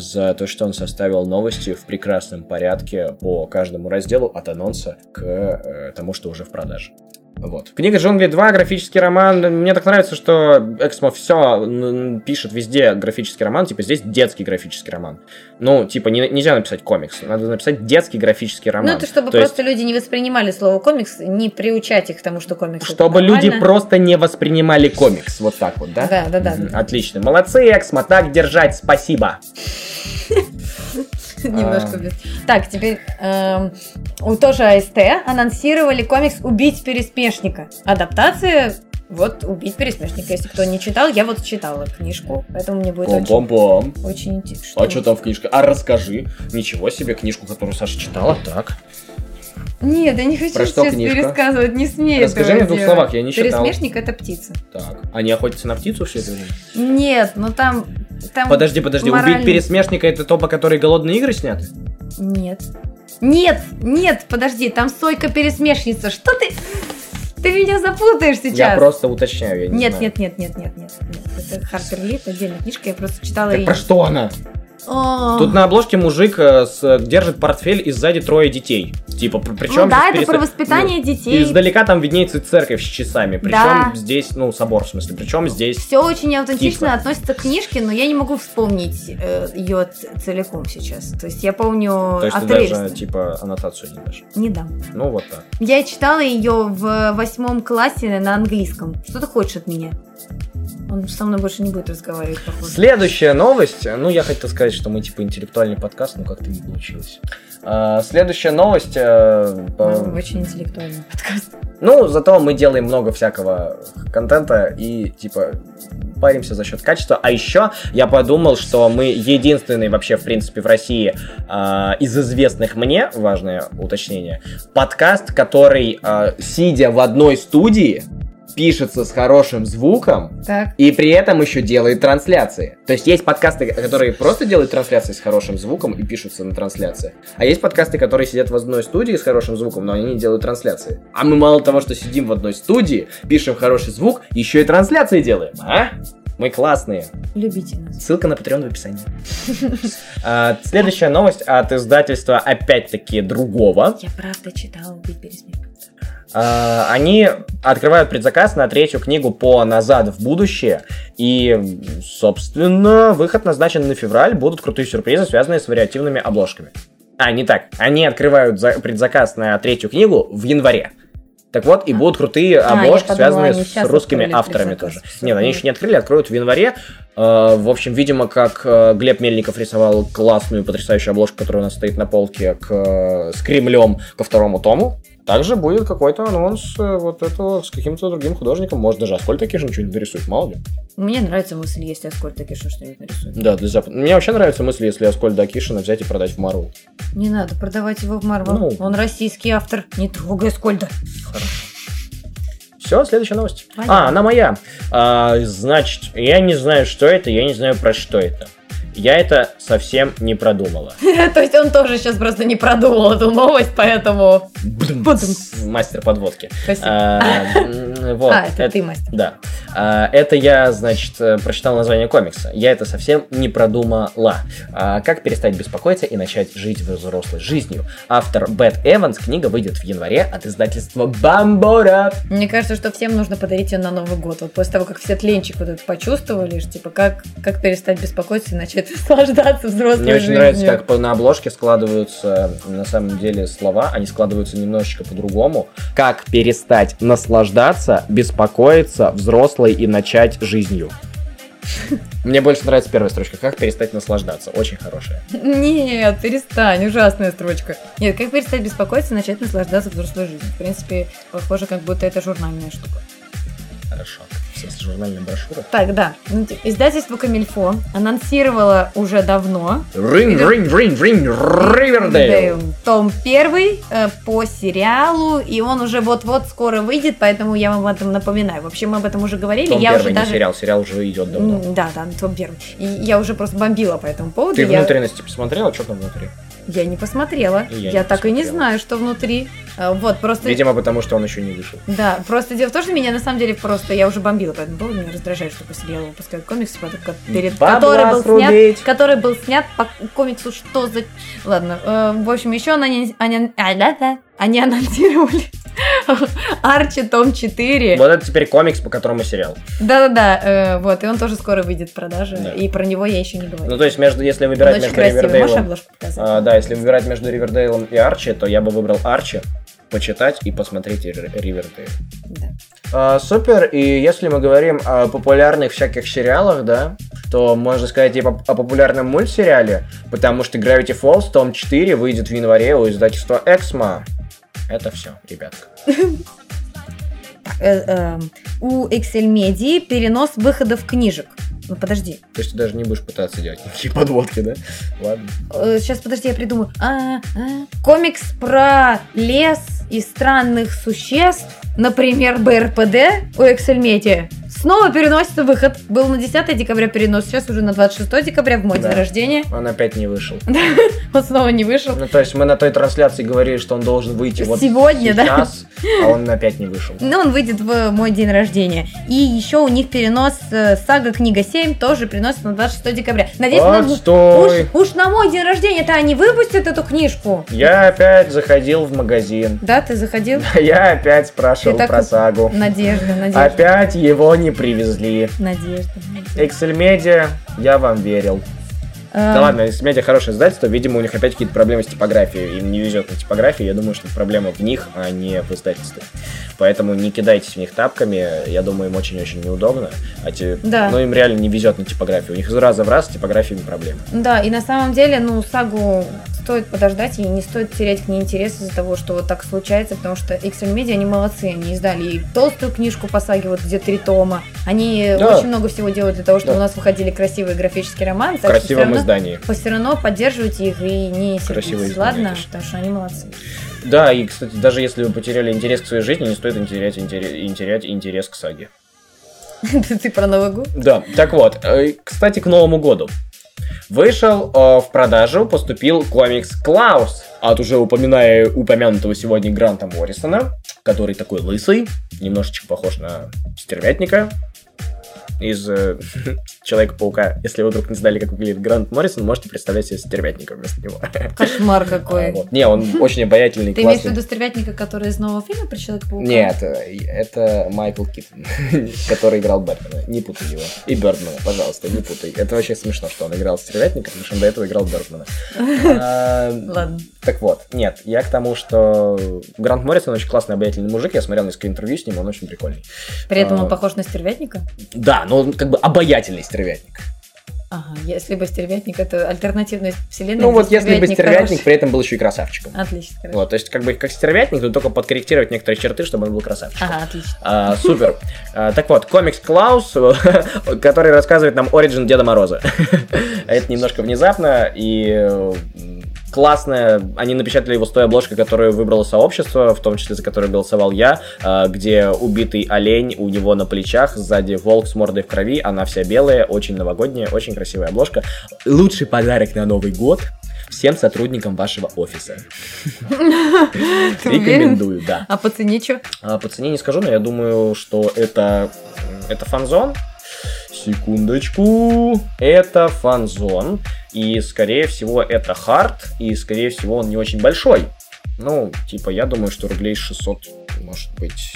за то, что он составил новости в прекрасном порядке по каждому разделу от анонса к тому, что уже в продаже. Вот. Книга «Джунгли два», графический роман. Мне так нравится, что Эксмо все пишет везде графический роман. Типа здесь детский графический роман. Ну, типа не, нельзя написать комикс. Надо написать детский графический роман. Ну, это чтобы То просто есть... люди не воспринимали слово комикс, не приучать их к тому, что комикс — чтобы это люди просто не воспринимали комикс. Вот так вот, да? Да, да, да. М-м, отлично. Молодцы, Эксмо, так держать, спасибо. Немножко без... Так, теперь тоже эй эс ти анонсировали комикс «Убить пересмешника». Адаптация вот «Убить пересмешника». Если кто не читал, я вот читала книжку, поэтому мне будет очень... очень интересно. А что там в книжке? А расскажи. Ничего себе, книжку, которую Саша читала. Так. Нет, я не хочу Про сейчас пересказывать, не смей. Расскажи мне в двух делать. словах, я не читал. Пересмешник — это птица. Так, они охотятся на птицу все это время? Нет, ну там... там подожди, подожди, морально... «Убить пересмешника» — это то, по которой «Голодные игры» сняты? Нет. Нет, нет, подожди, там сойка-пересмешница, что ты... Ты меня запутаешь сейчас. Я просто уточняю, я не нет, знаю. Нет, нет, нет, нет, нет, нет. Это Харпер Ли, это отдельная книжка, я просто читала так ее. Про что она? О-о-о. Тут на обложке мужик э, с, держит портфель, и сзади трое детей. Типа, причем... Ну да, это перес... про воспитание ну, детей. Издалека там виднеется церковь с часами. Причем да. здесь, ну, собор, в смысле. Причем здесь... Все очень аутентично птица. Относится к книжке, но я не могу вспомнить э, ее целиком сейчас. То есть я помню... То есть отрывисто. Ты даже, типа, аннотацию не дашь? Не дам. Ну, вот так. Я читала ее в восьмом классе на английском. Что ты хочешь от меня? Он со мной больше не будет разговаривать, похоже. Следующая новость. Ну, я хотел сказать, что мы, типа, интеллектуальный подкаст, но как-то не получилось. А, следующая новость... А, по... Очень интеллектуальный подкаст. Ну, зато мы делаем много всякого контента и, типа, паримся за счет качества. А еще я подумал, что мы единственный вообще, в принципе, в России а, из известных мне, важное уточнение, подкаст, который, а, сидя в одной студии, пишется с хорошим звуком, так. И при этом еще делает трансляции. То есть есть подкасты, которые просто делают трансляции с хорошим звуком и пишутся на трансляции. А есть подкасты, которые сидят в одной студии с хорошим звуком, но они не делают трансляции. А мы мало того, что сидим в одной студии, пишем хороший звук, еще и трансляции делаем, а? Мы классные. Любите нас. Ссылка на Patreon в описании. Следующая новость от издательства, опять-таки, другого. Я правда читала «Убить пересмешника». Они открывают предзаказ на третью книгу по «Назад в будущее». И, собственно, выход назначен на февраль. Будут крутые сюрпризы, связанные с вариативными обложками. А, не так. Они открывают предзаказ на третью книгу в январе. Так вот, и будут крутые обложки, а, подумала, связанные с русскими авторами тоже. Нет, они еще не открыли, откроют в январе. В общем, видимо, как Глеб Мельников рисовал классную, потрясающую обложку, которая у нас стоит на полке к... с Кремлем ко второму тому. Также будет какой-то анонс вот этого с каким-то другим художником. Может, даже Аскольд Акишин что-нибудь нарисует, мало ли. Мне нравится мысль, если Аскольд Акишин что-нибудь нарисует. Да, для Запада. Мне вообще нравится мысль, если Аскольда Акишина взять и продать в Марвел. Не надо продавать его в Марвел. Ну... Он российский автор. Не трогай Аскольда. Хорошо. Все, следующая новость. Понятно. А, она моя. А, значит, я не знаю, что это, я не знаю, про что это. Я это совсем не продумала. То есть он тоже сейчас просто не продумал эту новость, поэтому... Мастер подводки. Вот. А, это ты мастер. Да. Это я, значит, прочитал название комикса. Я это совсем не продумала. Как перестать беспокоиться и начать жить взрослой жизнью. Автор Бет Эванс. Книга выйдет в январе от издательства Бомбора. Мне кажется, что всем нужно подарить ее на Новый год. Вот после того, как все тленчик вот это почувствовали, типа, как, как перестать беспокоиться и начать наслаждаться взрослой жизнью. Мне очень нравится, как на обложке складываются, на самом деле, слова. Они складываются немножечко по-другому. Как перестать наслаждаться, беспокоиться взрослой и начать жизнью. Мне больше нравится первая строчка. Как перестать наслаждаться? Очень хорошая. Нет, перестань, ужасная строчка. Нет, как перестать беспокоиться и начать наслаждаться взрослой жизнью. В принципе, похоже, как будто это журнальная штука. Хорошо. С журнальной брошюрой. Так, да. Издательство Камильфо анонсировало уже давно. Рин, рин, рин, рин, Ривердейл. Том первый по сериалу, и он уже вот-вот скоро выйдет, поэтому я вам об этом напоминаю. Вообще мы об этом уже говорили. Том я уже не даже... сериал, сериал уже идет давно. Да, да, Том первый. И я уже просто бомбила по этому поводу. Ты я... внутренности посмотрела, что там внутри? Я не посмотрела. Я, я не так посмотрела. И не знаю, что внутри. Вот, просто... Видимо, потому что он еще не вышел. Да, просто дело в том, что меня на самом деле просто... Я уже бомбила, поэтому было, меня раздражает, что по сериалу выпускают комикс, перед... который, был снят, который был снят по комиксу «Что за...» Ладно, э, в общем, еще они, они, они анонсировали Арчи Том четыре. Вот это теперь комикс, по которому сериал. Да-да-да, э, вот, и он тоже скоро выйдет в продажу, да. И про него я еще не говорила. Ну, то есть, между, если выбирать между Ривердейлом... А, да, если выбирать между Ривердейлом и Арчи, то я бы выбрал Арчи, почитать и посмотреть Ривердейл. Да. А, супер, и если мы говорим о популярных всяких сериалах, да, то можно сказать и о популярном мультсериале, потому что Gravity Falls, Том четыре, выйдет в январе у издательства Эксмо. Это все, ребятка. У Эксельмедии перенос выходов книжек. Ну, подожди. То есть ты даже не будешь пытаться делать никакие подводки, да? Ладно. Сейчас, подожди, я придумаю. Комикс про лес и странных существ, например, БРПД у Эксельмедии, снова переносится выход. Был на десятое декабря перенос, сейчас уже на двадцать шестое декабря, в мой да. день рождения. Он опять не вышел. Он снова не вышел. Ну, то есть мы на той трансляции говорили, что он должен выйти вот сегодня, да? А он опять не вышел. Ну, он выйдет в мой день рождения. И еще у них перенос сага «Книга семь» тоже переносится на двадцать шестое декабря. Надеюсь, уж на мой день рождения-то они выпустят эту книжку. Я опять заходил в магазин. Да, ты заходил? Я опять спрашивал про сагу. Надежда, Надежда. Опять его не привезли. Надежда. Эксельмедиа, я вам верил. А... Да ладно, Эксельмедиа хорошее издательство. Видимо, у них опять какие-то проблемы с типографией. Им не везет на типографии. Я думаю, что проблема в них, а не в издательстве. Поэтому не кидайтесь в них тапками. Я думаю, им очень-очень неудобно. А те... да. Но им реально не везет на типографию. У них из раза в раз с типографиями проблемы. Да, и на самом деле, ну, сагу... стоит подождать, и не стоит терять к ней интерес из-за того, что вот так случается, потому что Эксельмедиа, они молодцы, они издали и толстую книжку по саге, вот где три тома, они да. очень много всего делают для того, чтобы да. у нас выходили красивые графические романы. В красивом равно, издании. Все равно поддерживайте их и не сердитесь, ладно, потому что они молодцы. Да, и, кстати, даже если вы потеряли интерес к своей жизни, не стоит терять интерес, терять интерес к саге. Ты про Новый год? Да, так вот, кстати, к Новому году. Вышел э, в продажу, поступил комикс «Клаус» от уже упоминая, упомянутого сегодня Гранта Моррисона, который такой лысый, немножечко похож на стервятника из э, Человека-паука. Если вы вдруг не знали, как выглядит Грант Моррисон, можете представлять себе стервятника вместо него. Кошмар какой. А, вот. Не, он очень обаятельный, классный. Ты имеешь в виду стервятника, который из нового фильма про Человека-паука? Нет, это Майкл Киттон, который играл Бэтмена. Не путай его. И Бёрдмена, пожалуйста, не путай. Это вообще смешно, что он играл стервятника, потому что он до этого играл Бёрдмена. Ладно. Так вот, нет, я к тому, что Грант Моррисон очень классный, обаятельный мужик. Я смотрел несколько интервью с ним, он очень прикольный. При этом он похож на стервятника? Да, но он как бы обаятельный стервятник. Ага, если бы стервятник, это альтернативная вселенная. Ну вот если бы стервятник хороший. При этом был еще и красавчиком. Отлично. Хорошо. Вот, то есть как бы как стервятник, но только подкорректировать некоторые черты, чтобы он был красавчиком. Ага, отлично. А, супер. А, так вот, комикс «Клаус», который рассказывает нам оригин Деда Мороза. Это немножко внезапно и... классная, они напечатали его с той обложкой, которую выбрало сообщество, в том числе за которую голосовал я, где убитый олень, у него на плечах, сзади волк с мордой в крови, она вся белая, очень новогодняя, очень красивая обложка. Лучший подарок на Новый год всем сотрудникам вашего офиса. Рекомендую, да. А по цене что? По цене не скажу, но я думаю, что это фан-зон. Секундочку. Это фан-зон. И, скорее всего, это хард. И, скорее всего, он не очень большой. Ну, типа, я думаю, что рублей шестьсот, может быть...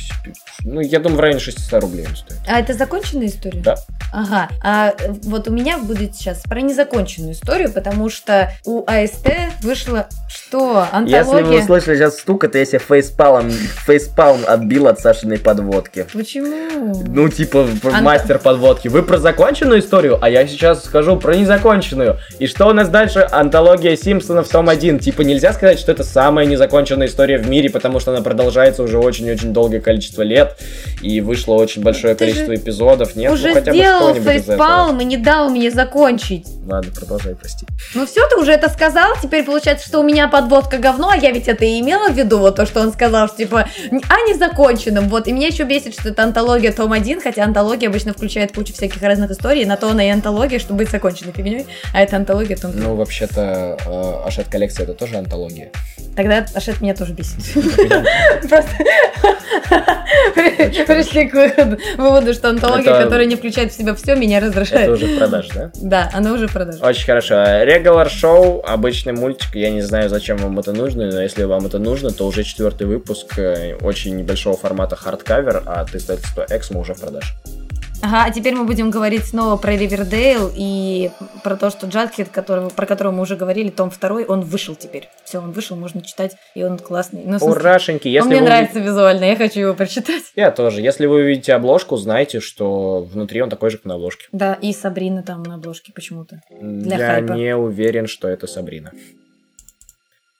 Ну, я думаю, в районе шестьсот рублей он стоит. А это законченная история? Да. Ага. А вот у меня будет сейчас про незаконченную историю, потому что у АСТ вышло... Что? Антология? Если вы услышали сейчас стук, это я себе фейспалм, фейспалм отбил от Сашиной подводки. Почему? Ну, типа, Ан... мастер подводки. Вы про законченную историю, а я сейчас скажу про незаконченную. И что у нас дальше? Антология Симпсонов, том один. Типа, нельзя сказать, что это самая незаконченная история в мире, потому что она продолжается уже очень-очень долгое количество лет, и вышло очень большое Ты количество эпизодов. Нет, уже ну хотя бы что-нибудь из этого. Фейспалм и не дал мне закончить. Ладно, продолжай, прости. Ну все, ты уже это сказал, теперь получается, что у меня подводка говно, а я ведь это и имела в виду, вот то, что он сказал, что типа, а незаконченным, вот, и меня еще бесит, что это антология том один, хотя антология обычно включает кучу всяких разных историй, на то она и антология, чтобы быть законченной фигней, а это антология том два. Ну, вообще-то, Ашет коллекция это тоже антология. Тогда Ашет меня тоже бесит. Просто пришли к выводу, что антология, которая не включает в себя все, меня раздражает. Это уже в продаже, да? Да, она уже в продаже. Очень хорошо. Regular Show, обычный мультик, я не знаю, зачем вам это нужно, но если вам это нужно, то уже четвертый выпуск очень небольшого формата хардкавер, а от издательства Эксмо уже в продаже. Ага, а теперь мы будем говорить снова про Ривердейл и про то, что Джадхед, который, про которого мы уже говорили, том второй, он вышел теперь. Все, он вышел, можно читать, и он классный. Ну, смысле, Урашенький. Если он мне вы... нравится визуально, я хочу его прочитать. Я тоже. Если вы увидите обложку, знайте, что внутри он такой же, как на обложке. Да, и Сабрина там на обложке почему-то. Для я хайпа. Не уверен, что это Сабрина.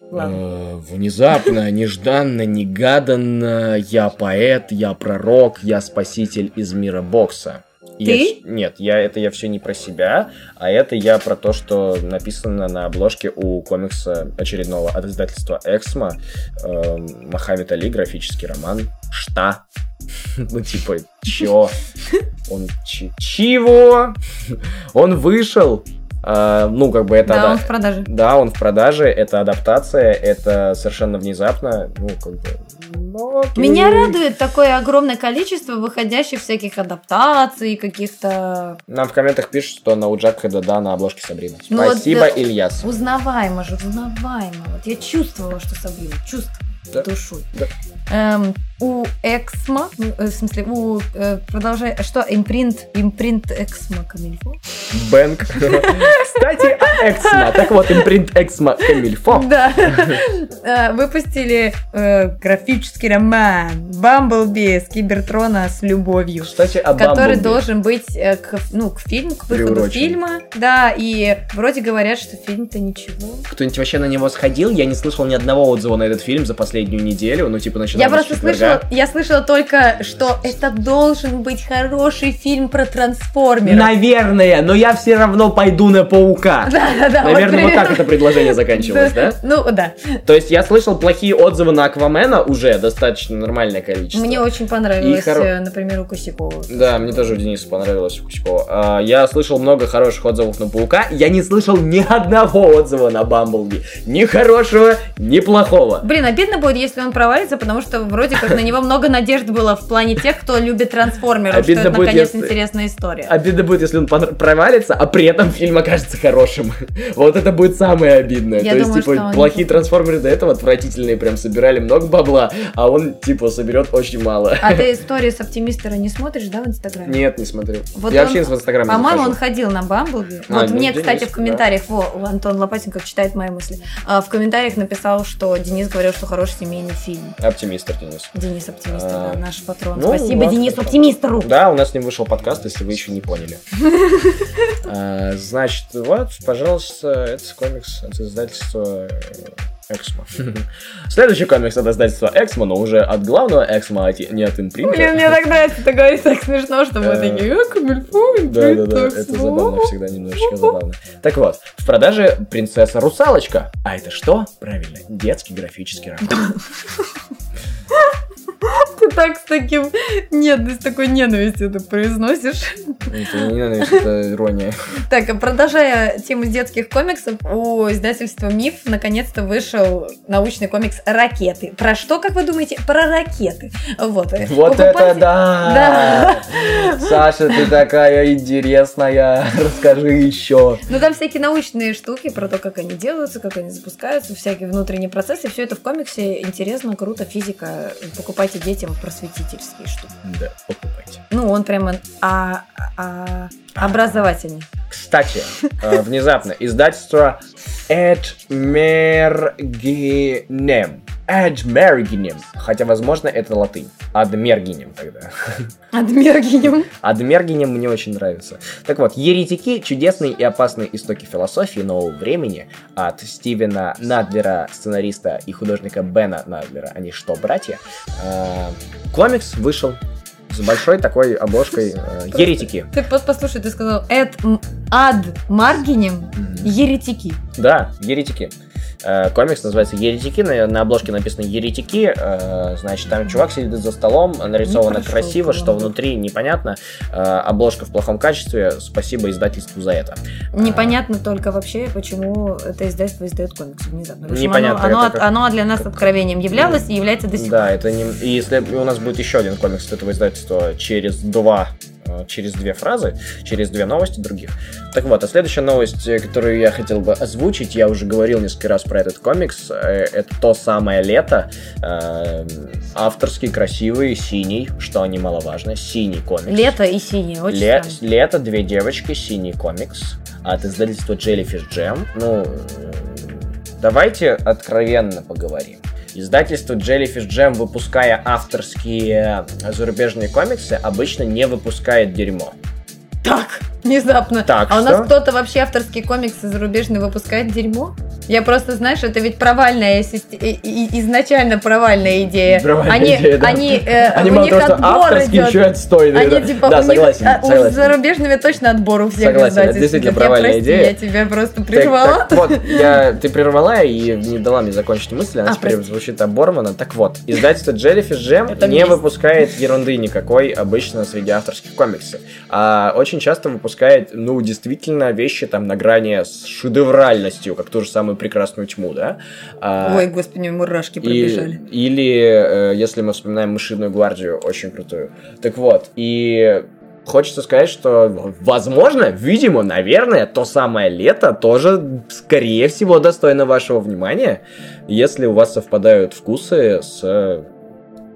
Ладно. Внезапно, нежданно, негаданно, я поэт, я пророк, я спаситель из мира бокса. Ты? Я, нет, я, это я все не про себя, а это я про то, что написано на обложке у комикса очередного от издательства Эксмо. Э, Мохаммед Али, графический роман. Шта. Ну типа, чё? Он ч- чего? Он вышел? А, ну, как бы это... Да, ада... он в продаже. Да, он в продаже, это адаптация, это совершенно внезапно, ну, как бы... Но... Меня радует такое огромное количество выходящих всяких адаптаций, каких-то... Нам в комментах пишут, что на Уджакхеда, да, на обложке Сабрина. Ну, спасибо, вот, да, Ильяс. Узнаваемо же, узнаваемо. Вот я чувствовала, что Сабрина, чувствовала. Да. Душой. Да. Эм, у Эксмо, в смысле, у э, продолжай, что, импринт, импринт Эксмо Камильфо? Бэнк. Кстати, о Эксмо. Так вот, импринт Эксмо Камильфо. Да. Выпустили графический роман Бамблби с Кибертрона с любовью. Кстати, о Бамблби. Который должен быть к, ну, к фильму, к выходу фильма. Да, и вроде говорят, что фильм-то ничего. Кто-нибудь вообще на него сходил? Я не слышал ни одного отзыва на этот фильм за последний последнюю неделю, ну, типа, начинаем... Я просто слышала, я слышала только, что это должен быть хороший фильм про трансформеров. Наверное, но я все равно пойду на паука. Да-да-да. Наверное, вот, вот так это предложение заканчивалось, да? Ну, да. То есть я слышал плохие отзывы на Аквамена уже, достаточно нормальное количество. Мне очень понравилось, хоро... например, у Кусякова. Да, мне тоже у Дениса понравилось, у Кусякова. Я слышал много хороших отзывов на паука, я не слышал ни одного отзыва на Бамблби. Ни хорошего, ни плохого. Блин, обидно было, если он провалится, потому что вроде как на него много надежд было в плане тех, кто любит трансформеров, что это наконец интересная история. Обидно будет, если он провалится, а при этом фильм окажется хорошим. Вот это будет самое обидное. То есть, типа, плохие трансформеры до этого отвратительные, прям собирали много бабла, а он, типа, соберет очень мало. А ты историю с Оптимистера не смотришь, да, в Инстаграме? Нет, не смотрю. Я вообще в Инстаграме не захожу. По-моему, он ходил на Бамблби. Вот мне, кстати, в комментариях, Антон Лопатенко читает мои мысли, в комментариях написал, что Денис говорил, что хороший семейный фильм. Оптимистер Денис. Денис Оптимистер, а... да, наш патрон. Ну, спасибо Денису Оптимистеру. Да, у нас с ним вышел подкаст, если вы еще не поняли. Значит, вот, пожалуйста, это комикс от издательства Эксмо. Следующий комикс от издательства Эксмо, но уже от главного Эксмо, а не от импринта. Блин, мне так нравится, ты говоришь так смешно, что мы такие, я комильфу, да-да-да, это забавно всегда, немножечко забавно. Так вот, в продаже принцесса-русалочка. А это что? Правильно, детский графический роман. Ты так с таким... Нет, ты с такой ненавистью это произносишь. Это не ненависть, это ирония. Так, продолжая тему детских комиксов, у издательства «Миф» наконец-то вышел научный комикс «Ракеты». Про что, как вы думаете? Про ракеты. Вот, вот это да! Да! Саша, ты такая интересная. Расскажи еще. Ну, там всякие научные штуки про то, как они делаются, как они запускаются, всякие внутренние процессы. Все это в комиксе интересно, круто, физика. Покупайте детям просветительские штуки. Да, покупайте. Ну, он прямо а, а, образовательный. Кстати, внезапно издательство Эдмергинем. Адмергинем. Хотя, возможно, это латынь. Адмергинем тогда. Адмергинем. Адмергинем мне очень нравится. Так вот, «Еретики. Чудесные и опасные истоки философии нового времени» от Стивена Надлера, сценариста и художника Бена Надлера. Они что, братья? Комикс вышел с большой такой обложкой «Еретики». Ты послушай, ты сказал «Адмергинем. Еретики». Да, «Еретики». Комикс называется «Еретики», на, на обложке написано «Еретики», э, значит, там чувак сидит за столом, нарисовано красиво, что внутри непонятно, э, обложка в плохом качестве, спасибо издательству за это. Непонятно а, только вообще, почему это издательство издает комиксы внезапно. Непонятно. Оно, оно, как... оно для нас откровением являлось и является до сих пор. Да, это не... И если у нас будет еще один комикс этого издательства через два... через две фразы, через две новости других. Так вот, а следующая новость, которую я хотел бы озвучить, я уже говорил несколько раз про этот комикс, это «То самое лето», авторский, красивый, синий, что немаловажно, синий комикс. Лето и синий, очень Ле- Лето, две девочки, синий комикс от издательства Jellyfish Jam. Ну, давайте откровенно поговорим. Издательство Jellyfish Jam, выпуская авторские зарубежные комиксы, обычно не выпускает дерьмо. Так, внезапно. Так, а что? У нас кто-то вообще авторские комиксы зарубежные выпускает дерьмо? Я просто, знаешь, это ведь провальная, изначально провальная идея. Провальная они, идея, да. Они, э, они мало того, что авторские, идет. Еще отстойные. Они, да, типа, да, у согласен, них, согласен. У зарубежными точно отбор у всех. Согласен, это действительно я, провальная прости, идея. Я тебя просто прервала. Так, так, вот, я, ты прервала и не дала мне закончить мысль, она а, теперь прости. Звучит оборвана. Так вот, издательство Jellyfish Jam не выпускает ерунды никакой обычно среди авторских комиксов. А очень часто выпускает, ну, действительно, вещи там на грани с шедевральностью, как ту же самую «Прекрасную тьму», да? Ой, господи, мурашки пробежали. И, или, если мы вспоминаем «Мышиную гвардию», очень крутую. Так вот, и хочется сказать, что, возможно, видимо, наверное, «То самое лето» тоже, скорее всего, достойно вашего внимания, если у вас совпадают вкусы с...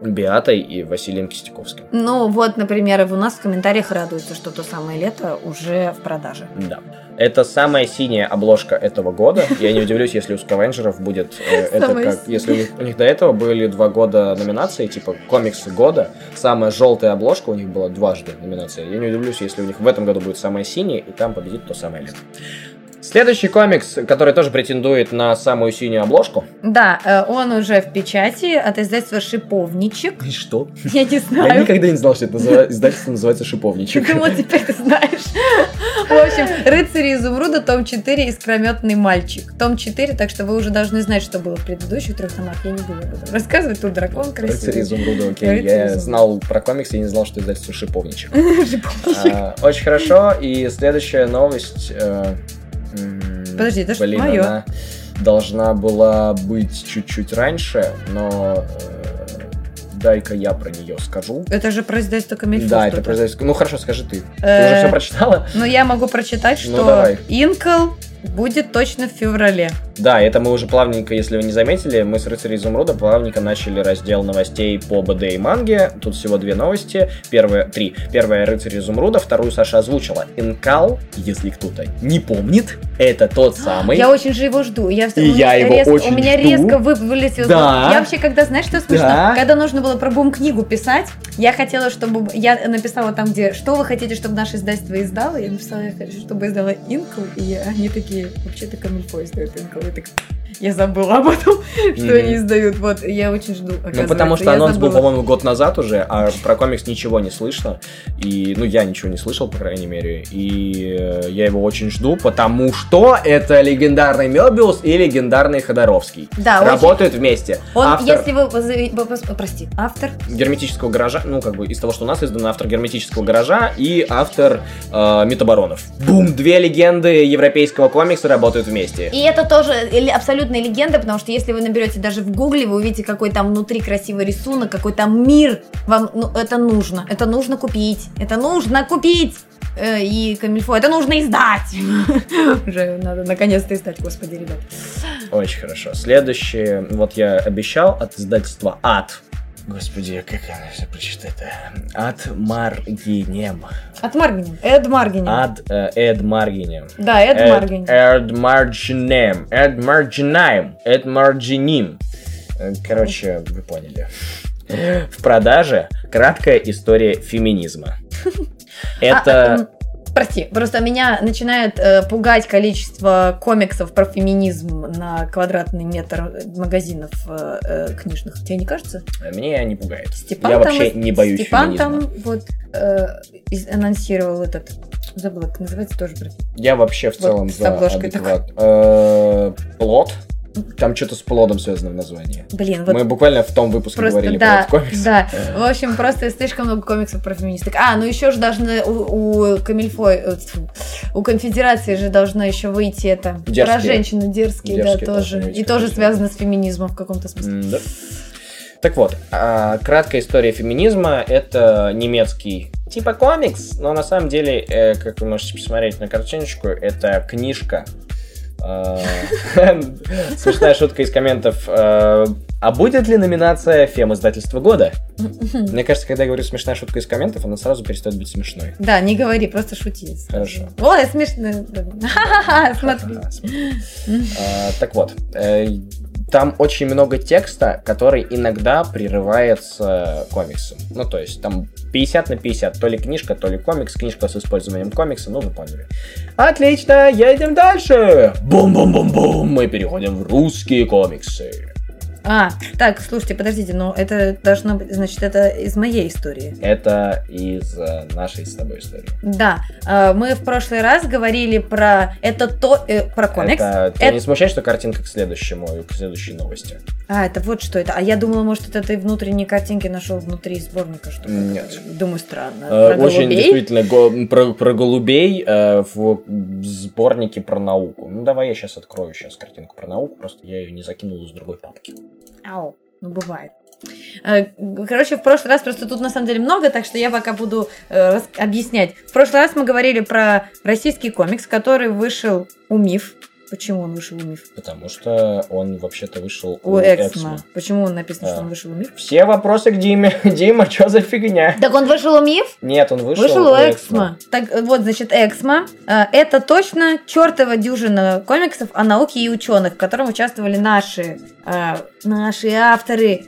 Беатой и Василием Кистяковским. Ну вот, например, у нас в комментариях радуются, что «То самое лето» уже в продаже. Да. Это самая синяя обложка этого года. Я не удивлюсь, если у «Скавенджеров» будет... Это как... Если у них до этого были два года номинации, типа «Комиксы года», самая желтая обложка у них была дважды номинация. Я не удивлюсь, если у них в этом году будет самая синяя, и там победит «То самое лето». Следующий комикс, который тоже претендует на самую синюю обложку. Да, он уже в печати от издательства «Шиповничек». И что? Я не знаю. Я никогда не знал, что это издательство называется «Шиповничек». Ты думал, теперь ты знаешь. В общем, «Рыцари изумруда», том четыре, «Искрометный мальчик». Том четыре, так что вы уже должны знать, что было в предыдущих трех томах. Я не буду об этом рассказывать. Тут дракон красивый. «Рыцари изумруда», окей. Я знал про комикс, я не знал, что издательство «Шиповничек». «Шиповничек». Очень хорошо. И следующая новость... Подожди, это Блин, что мое? Она должна была быть чуть-чуть раньше, но э, дай-ка я про нее скажу. Это же про издательство «Комильфо». Да, это про издательство. Ну хорошо, скажи ты. Ты уже все прочитала? Ну я могу прочитать, что «Инкл» будет точно в феврале. Да, это мы уже плавненько, если вы не заметили, мы с «Рыцарей изумруда» плавненько начали раздел новостей по БД и манге. Тут всего две новости. Первая, три. Первая — «Рыцарь изумруда», вторую Саша озвучила. «Инкал», если кто-то не помнит, это тот самый... Я очень же его жду. Я, и я его резко, очень У меня жду. резко вылетел. Да. Я вообще, когда, знаешь, что смешно? Да. Когда нужно было про бум-книгу писать, я хотела, чтобы... Я написала там, где, что вы хотите, чтобы наше издательство издало. Я написала, я хочу, чтобы издало «Инкал». И они такие, вообще-то «Комильфо» издает «Инкал». Я забыла об этом, mm-hmm. что они издают. Вот, я очень жду. Ну, потому что анонс был, по-моему, год назад уже, а про комикс ничего не слышно. И, ну, я ничего не слышал, по крайней мере. И э, я его очень жду, потому что это легендарный Мёбиус и легендарный Ходоровский. Да, работают очень... вместе. Он, автор... если вы... Позови... Прости, автор... Герметического гаража, ну, как бы, из того, что у нас издан, автор Герметического гаража и автор э, Метаборонов. Бум! Две легенды европейского комикса работают вместе. И это тоже абсолютная легенда, потому что если вы наберете даже в гугле, вы увидите, какой там внутри красивый рисунок, какой там мир. Вам, ну, это нужно. Это нужно купить. Это нужно купить! И камильфо. Это нужно издать! Уже надо наконец-то издать, господи, ребят. Очень хорошо. Следующее. Вот я обещал от издательства «Ад». Господи, как она все прочитает? Ад Маргинем. Ад Маргинем. Эд Маргинем. Ад Эд Маргинем. Да, Эд Маргинем. Эд Маргинем. Эд Маргинем. Эд Маргинем. Короче, вы поняли. В продаже краткая история феминизма. Это... Прости, просто меня начинает э, пугать количество комиксов про феминизм на квадратный метр магазинов э, книжных. Тебе не кажется? Меня не пугает. Степан Я вообще не боюсь Степан феминизма. Степан там вот э, из- анонсировал этот... Забыла, как называется, тоже. Я вообще в вот, целом за адекват. Э, плод. Там что-то с плодом связано в названии. Блин, вот мы буквально в том выпуске просто, говорили да, про комиксы. Да, в общем, просто слишком много комиксов про феминисток. А, ну еще же должны у, у Камильфо, у Конфедерации же должно еще выйти это дерзкие. Про женщины дерзкие, дерзкие да, тоже. Быть, и тоже связано с феминизмом в каком-то смысле. Mm, да. Так вот, краткая история феминизма — это немецкий типа комикс, но на самом деле, как вы можете посмотреть на картиночку, это книжка. Смешная шутка из комментов. А будет ли номинация «Фем-издательство года»? Мне кажется, когда я говорю «смешная шутка из комментов», она сразу перестает быть смешной. Да, не говори, просто шути. Хорошо. Ой, смешно. Ха-ха-ха, смотри. Так вот, там очень много текста, который иногда прерывается комиксом. Ну, то есть, там пятьдесят на пятьдесят. То ли книжка, то ли комикс. Книжка с использованием комикса, ну, вы поняли. Отлично, едем дальше! Бум-бум-бум-бум! Мы переходим в русские комиксы. А, так, слушайте, подождите, но это должно быть, значит, это из моей истории. Это из э, нашей с тобой истории. Да, э, мы в прошлый раз говорили про это то, э, про комикс. Это... Ты это... не смущаешь, что картинка к следующему, к следующей новости? А, это вот что это. А я думала, может, это ты внутренние картинки нашел внутри сборника, что-то. Нет. Думаю, странно. Э, про очень голубей? Действительно, го, про, про голубей э, в сборнике про науку. Ну, давай я сейчас открою сейчас картинку про науку, просто я ее не закинула с другой папки. Ау, ну бывает. Короче, в прошлый раз просто тут на самом деле много, так что я пока буду э, рас- объяснять. В прошлый раз мы говорили про российский комикс, который вышел у МИФ. Почему он вышел у МИФ? Потому что он вообще-то вышел у, у Эксмо. Эксмо. Почему он написано, да. что он вышел у МИФ? Все вопросы к Диме. Дима, что за фигня? Так он вышел у МИФ? Нет, он вышел, вышел у Эксмо. Эксмо. Так вот, значит, Эксмо. Это точно чертова дюжина комиксов о науке и ученых, в котором участвовали наши, наши авторы.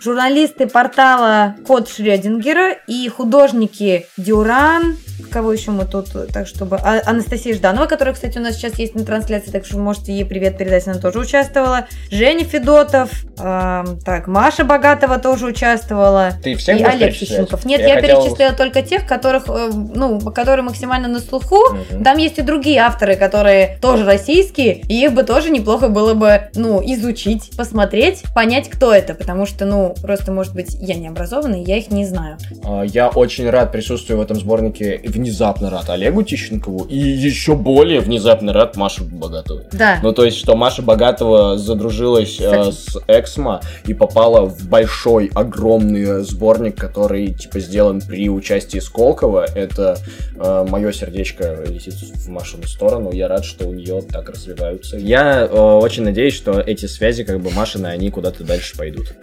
Журналисты портала «Код Шрёдингера» и художники Дюран, кого еще мы тут, так чтобы... А, Анастасия Жданова, которая, кстати, у нас сейчас есть на трансляции, так что можете ей привет передать, она тоже участвовала. Женя Федотов, э, так, Маша Богатова тоже участвовала. Ты всех и Олег Фищенков. Нет, я, я хотел... перечислила только тех, которых, э, ну, которые максимально на слуху. Угу. Там есть и другие авторы, которые тоже российские, и их бы тоже неплохо было бы, ну, изучить, посмотреть, понять, кто это, потому что, ну, просто, может быть, я не образованный, я их не знаю. Я очень рад присутствию в этом сборнике. Внезапно рад Олегу Тищенкову и еще более внезапно рад Маше Богатовой. Да. Ну, то есть, что Маша Богатова задружилась э, с Эксмо и попала в большой, огромный сборник, который, типа, сделан при участии Сколково. Это э, мое сердечко летит в Машину сторону. Я рад, что у нее так развиваются. Я э, очень надеюсь, что эти связи, как бы, Машины, они куда-то дальше пойдут.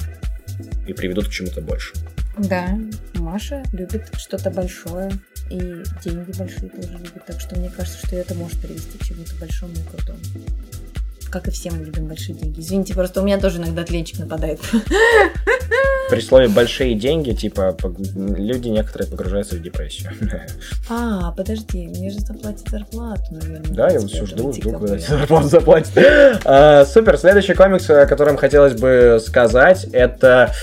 И приведут к чему-то большему. Да, Маша любит что-то большое, и деньги большие тоже любит, так что мне кажется, что это может привести к чему-то большому и крутому. Как и все мы любим большие деньги. Извините, просто у меня тоже иногда тлечек нападает. при слове «большие деньги», типа, люди некоторые погружаются в депрессию. А, подожди, мне же заплатят зарплату, наверное. Да, я вот все жду, жду, когда зарплату заплатят. Супер, следующий комикс, о котором хотелось бы сказать, это...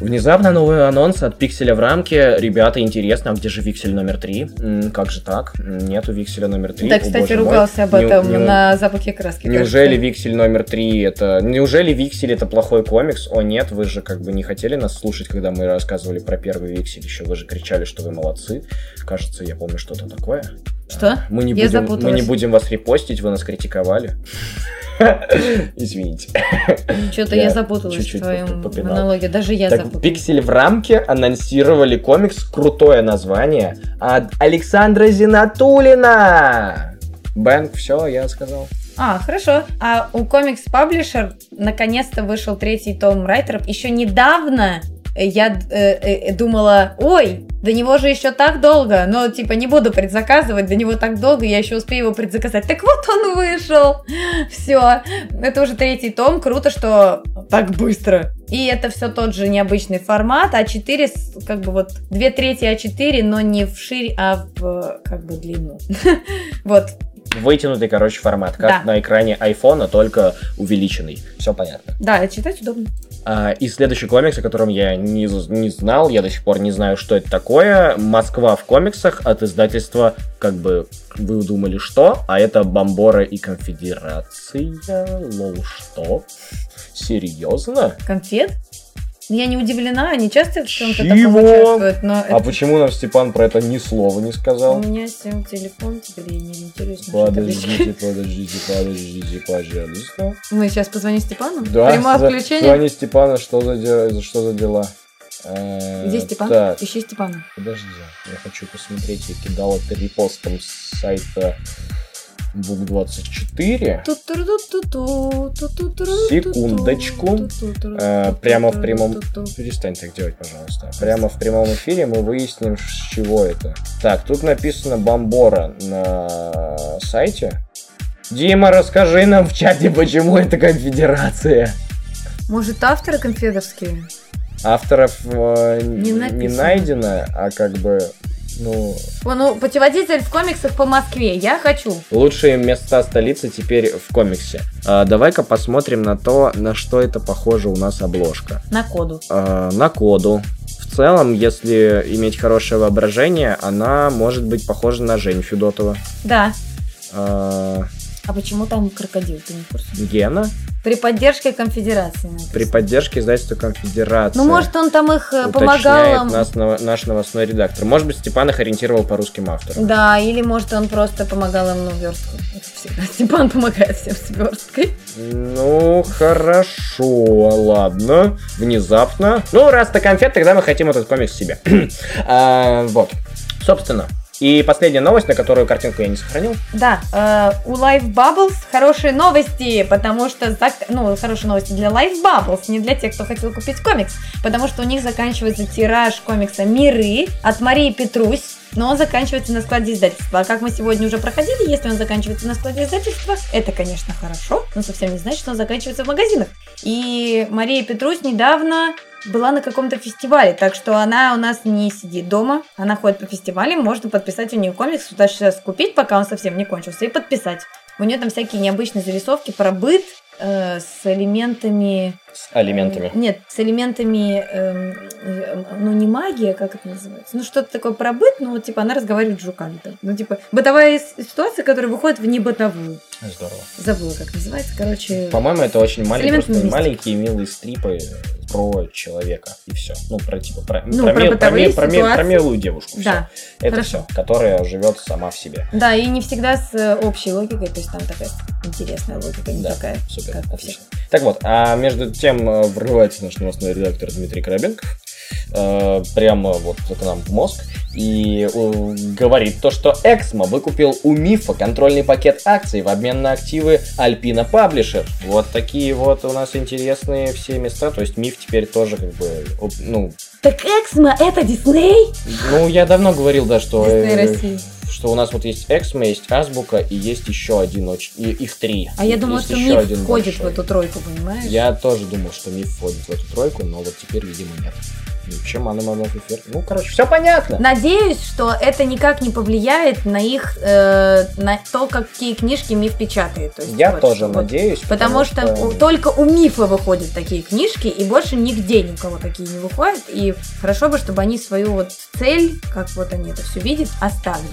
Внезапно новый анонс от Пикселя в рамке. Ребята, интересно, а где же Виксель номер три? Как же так? Нету Викселя номер три. Да, кстати, О, ругался мой. об этом не, не... на запахе краски. Неужели кажется? Виксель номер три это... Неужели Виксель это плохой комикс? О нет, вы же как бы не хотели нас слушать, когда мы рассказывали про первый Виксель еще. Вы же кричали, что вы молодцы. Кажется, я помню что-то такое. Что? Мы не, я будем, запуталась. Мы не будем вас репостить, вы нас критиковали. Извините. Что-то я, я запуталась в твоем монологе. Даже я так, запуталась. Пиксель в рамке анонсировали комикс, крутое название, от Александра Зинатуллина. Бэнк, все, я сказал. А, хорошо. А у Comics Publisher наконец-то вышел третий том райтеров. Еще недавно я э, э, думала, ой, до него же еще так долго, но типа не буду предзаказывать, до него так долго, я еще успею его предзаказать. Так вот он вышел, все, это уже третий том, круто, что так быстро. И это все тот же необычный формат, а четыре, как бы вот две трети а четыре, но не в ширь, а в как бы длину. Вот. Вытянутый, короче, формат, как да. на экране айфона, только увеличенный. Все понятно. Да, читать удобно. А, и следующий комикс, о котором я не, не знал, я до сих пор не знаю, что это такое. «Москва в комиксах» от издательства, как бы, вы думали, что? А это «Бомбора и конфедерация». Лоу, что? Серьезно? Конфет? Я не удивлена, они часто в чем-то таком участвуют, но... А это... почему нам Степан про это ни слова не сказал? У меня сел телефон, теперь я не ориентируюсь. Подождите, подождите, подождите, пожалуйста. Мы сейчас позвоним Степану? Да, прямое отключение. Позвони Степану, что за, что за дела? Где Степан? Так. Ищи Степана. Подожди, я хочу посмотреть, я кидал это репостом с сайта... Бук двадцать четыре. Секундочку. Прямо в прямом... Перестань так делать, пожалуйста. Прямо в прямом эфире мы выясним, с чего это. Так, тут написано «Бомбора» на сайте. Дима, расскажи нам в чате, почему это конфедерация. Может, авторы конфедерские? Авторов э, не, не найдено, а как бы... Ну... ну, путеводитель в комиксах по Москве, я хочу. Лучшие места столицы теперь в комиксе. А, давай-ка посмотрим на то, на что это похоже у нас обложка. На коду. А, на коду. В целом, если иметь хорошее воображение, она может быть похожа на Женю Федотова. Да. А... А почему там крокодил, ты не в курсе? Гена? При поддержке конфедерации. Написано. При поддержке издательства конфедерации. Ну, может, он там их помогал. Нас, наш новостной редактор. Может быть, Степан их ориентировал по русским авторам. Да, или, может, он просто помогал им, ну, верстку. Всегда Степан помогает всем с версткой. Ну, хорошо, ладно. Внезапно. Ну, раз это конфет, тогда мы хотим этот комикс себе. а, вот. Собственно. И последняя новость, на которую картинку я не сохранил. Да, э, у Life Bubbles хорошие новости, потому что... Зак... Ну, хорошие новости для Life Bubbles, не для тех, кто хотел купить комикс. Потому что у них заканчивается тираж комикса «Миры» от Марии Петрусь, но он заканчивается на складе издательства. А как мы сегодня уже проходили, если он заканчивается на складе издательства, это, конечно, хорошо, но совсем не значит, что он заканчивается в магазинах. И Мария Петрусь недавно... была на каком-то фестивале, так что она у нас не сидит дома, она ходит по фестивалям, можно подписать у нее комикс, туда сейчас купить, пока он совсем не кончился, и подписать. У нее там всякие необычные зарисовки про быт э, с элементами... С элементами? Э, нет, с элементами, э, э, ну не магия, как это называется, ну что-то такое про быт, ну типа она разговаривает с жуками. Там. Ну типа бытовая ситуация, которая выходит в небытовую. Здорово. Забыла, как называется, короче... По-моему, это очень маленькие, маленькие милые стрипы... про человека и все. Ну, про типа про, ну, про, про, мил, про, мил, про, мил, про милую девушку. Да. Все. Это хорошо. Все, которая живет сама в себе. Да, и не всегда с общей логикой, то есть там такая интересная логика, не да, такая. Супер, как отлично. Так вот, а между тем врывается наш новостной редактор Дмитрий Коробенков э, прямо вот к нам в мозг и э, говорит то, что Эксмо выкупил у Мифа контрольный пакет акций в обмен на активы Alpina Publisher. Вот такие вот у нас интересные все места, то есть Миф теперь тоже как бы, ну... Так Эксмо это Дисней? Ну, я давно говорил, да, что... Дисней России. что у нас вот есть Эксмо, есть Азбука и есть еще один, и их три. А я думала, что МИФ входит большой. в эту тройку, понимаешь? Я тоже думал, что МИФ входит в эту тройку, но вот теперь, видимо, нет. Чем она могла эфир? Ну, короче, все понятно. Надеюсь, что это никак не повлияет на их, э, на то, какие книжки МИФ печатает. То есть, Я вот, тоже вот, надеюсь. Потому, потому что, что у, только у МИФа выходят такие книжки, и больше нигде ни у кого такие не выходят. И хорошо бы, чтобы они свою вот цель, как вот они это все видят, оставили.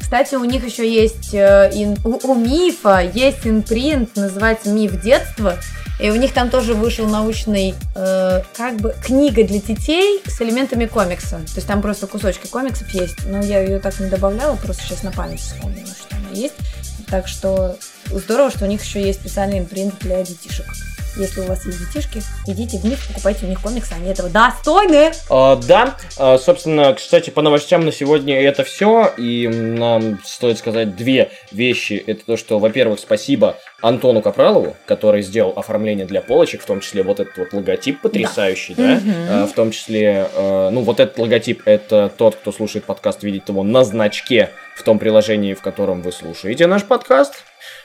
Кстати, у них еще есть, э, ин, у, у МИФа есть инпринт, называется «МИФ детства». И у них там тоже вышел научный, э, как бы, книга для детей с элементами комикса. То есть там просто кусочки комиксов есть. Но я ее так не добавляла, просто сейчас на память вспомнила, что она есть. Так что здорово, что у них еще есть специальный импринт для детишек. Если у вас есть детишки, идите в них, покупайте у них комиксы, они этого достойны! А, да, а, собственно, кстати, по новостям на сегодня это все, и нам стоит сказать две вещи. Это то, что, во-первых, спасибо Антону Капралову, который сделал оформление для полочек, в том числе вот этот вот логотип потрясающий, да, да? Угу. А, в том числе, а, ну, вот этот логотип, это тот, кто слушает подкаст, видит его на значке в том приложении, в котором вы слушаете наш подкаст.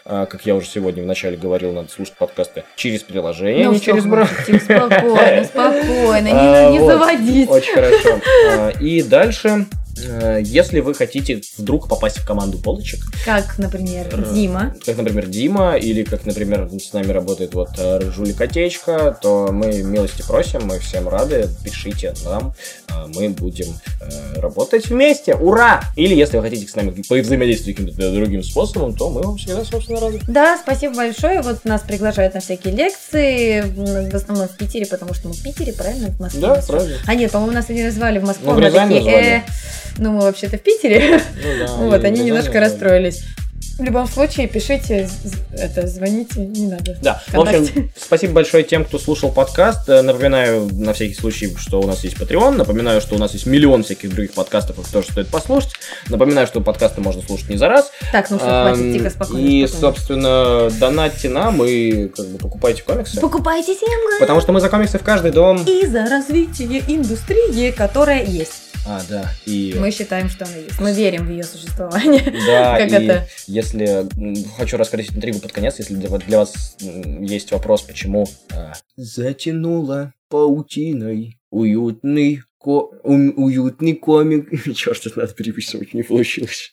Как я уже сегодня в начале говорил, надо слушать подкасты через приложение, ну, не через браузер. Спокойно, спокойно, не заводить. Очень хорошо. И дальше, если вы хотите вдруг попасть в команду полочек, как, например, Дима, как, например, Дима, или как, например, с нами работает вот Жуликотечка, то мы милости просим, мы всем рады, пишите нам, мы будем работать вместе, ура! Или если вы хотите с нами повзаимодействовать каким-то другим способом, то мы вам всегда собственно рады. Да, спасибо большое. Вот нас приглашают на всякие лекции, в основном в Питере, потому что мы в Питере, правильно? В Москве. Да, правильно. А нет, по-моему, нас один раз звали в Москву. Ну, в Рязани звали. Ну, мы вообще-то в Питере. Ну, да, вот, они немножко расстроились. В любом случае, пишите, это, звоните, не надо. Да, ВКонтакте. В общем, спасибо большое тем, кто слушал подкаст. Напоминаю, на всякий случай, что у нас есть Patreon. Напоминаю, что у нас есть миллион всяких других подкастов, их тоже стоит послушать. Напоминаю, что подкасты можно слушать не за раз. Так, ну все, хватит, тихо, спокойно. И, спокойно. собственно, донатьте нам и как бы покупайте комиксы. Покупайте тем, потому что мы за комиксы в каждый дом. И за развитие индустрии, которая есть. А, да. И... Мы считаем, что она есть. Мы верим в ее существование. Да, как и это... если... Хочу раскрыть интригу под конец, если для, для вас есть вопрос, почему... А... Затянула паутиной уютный, ко... У... уютный комик... Черт, это надо переписывать, не получилось.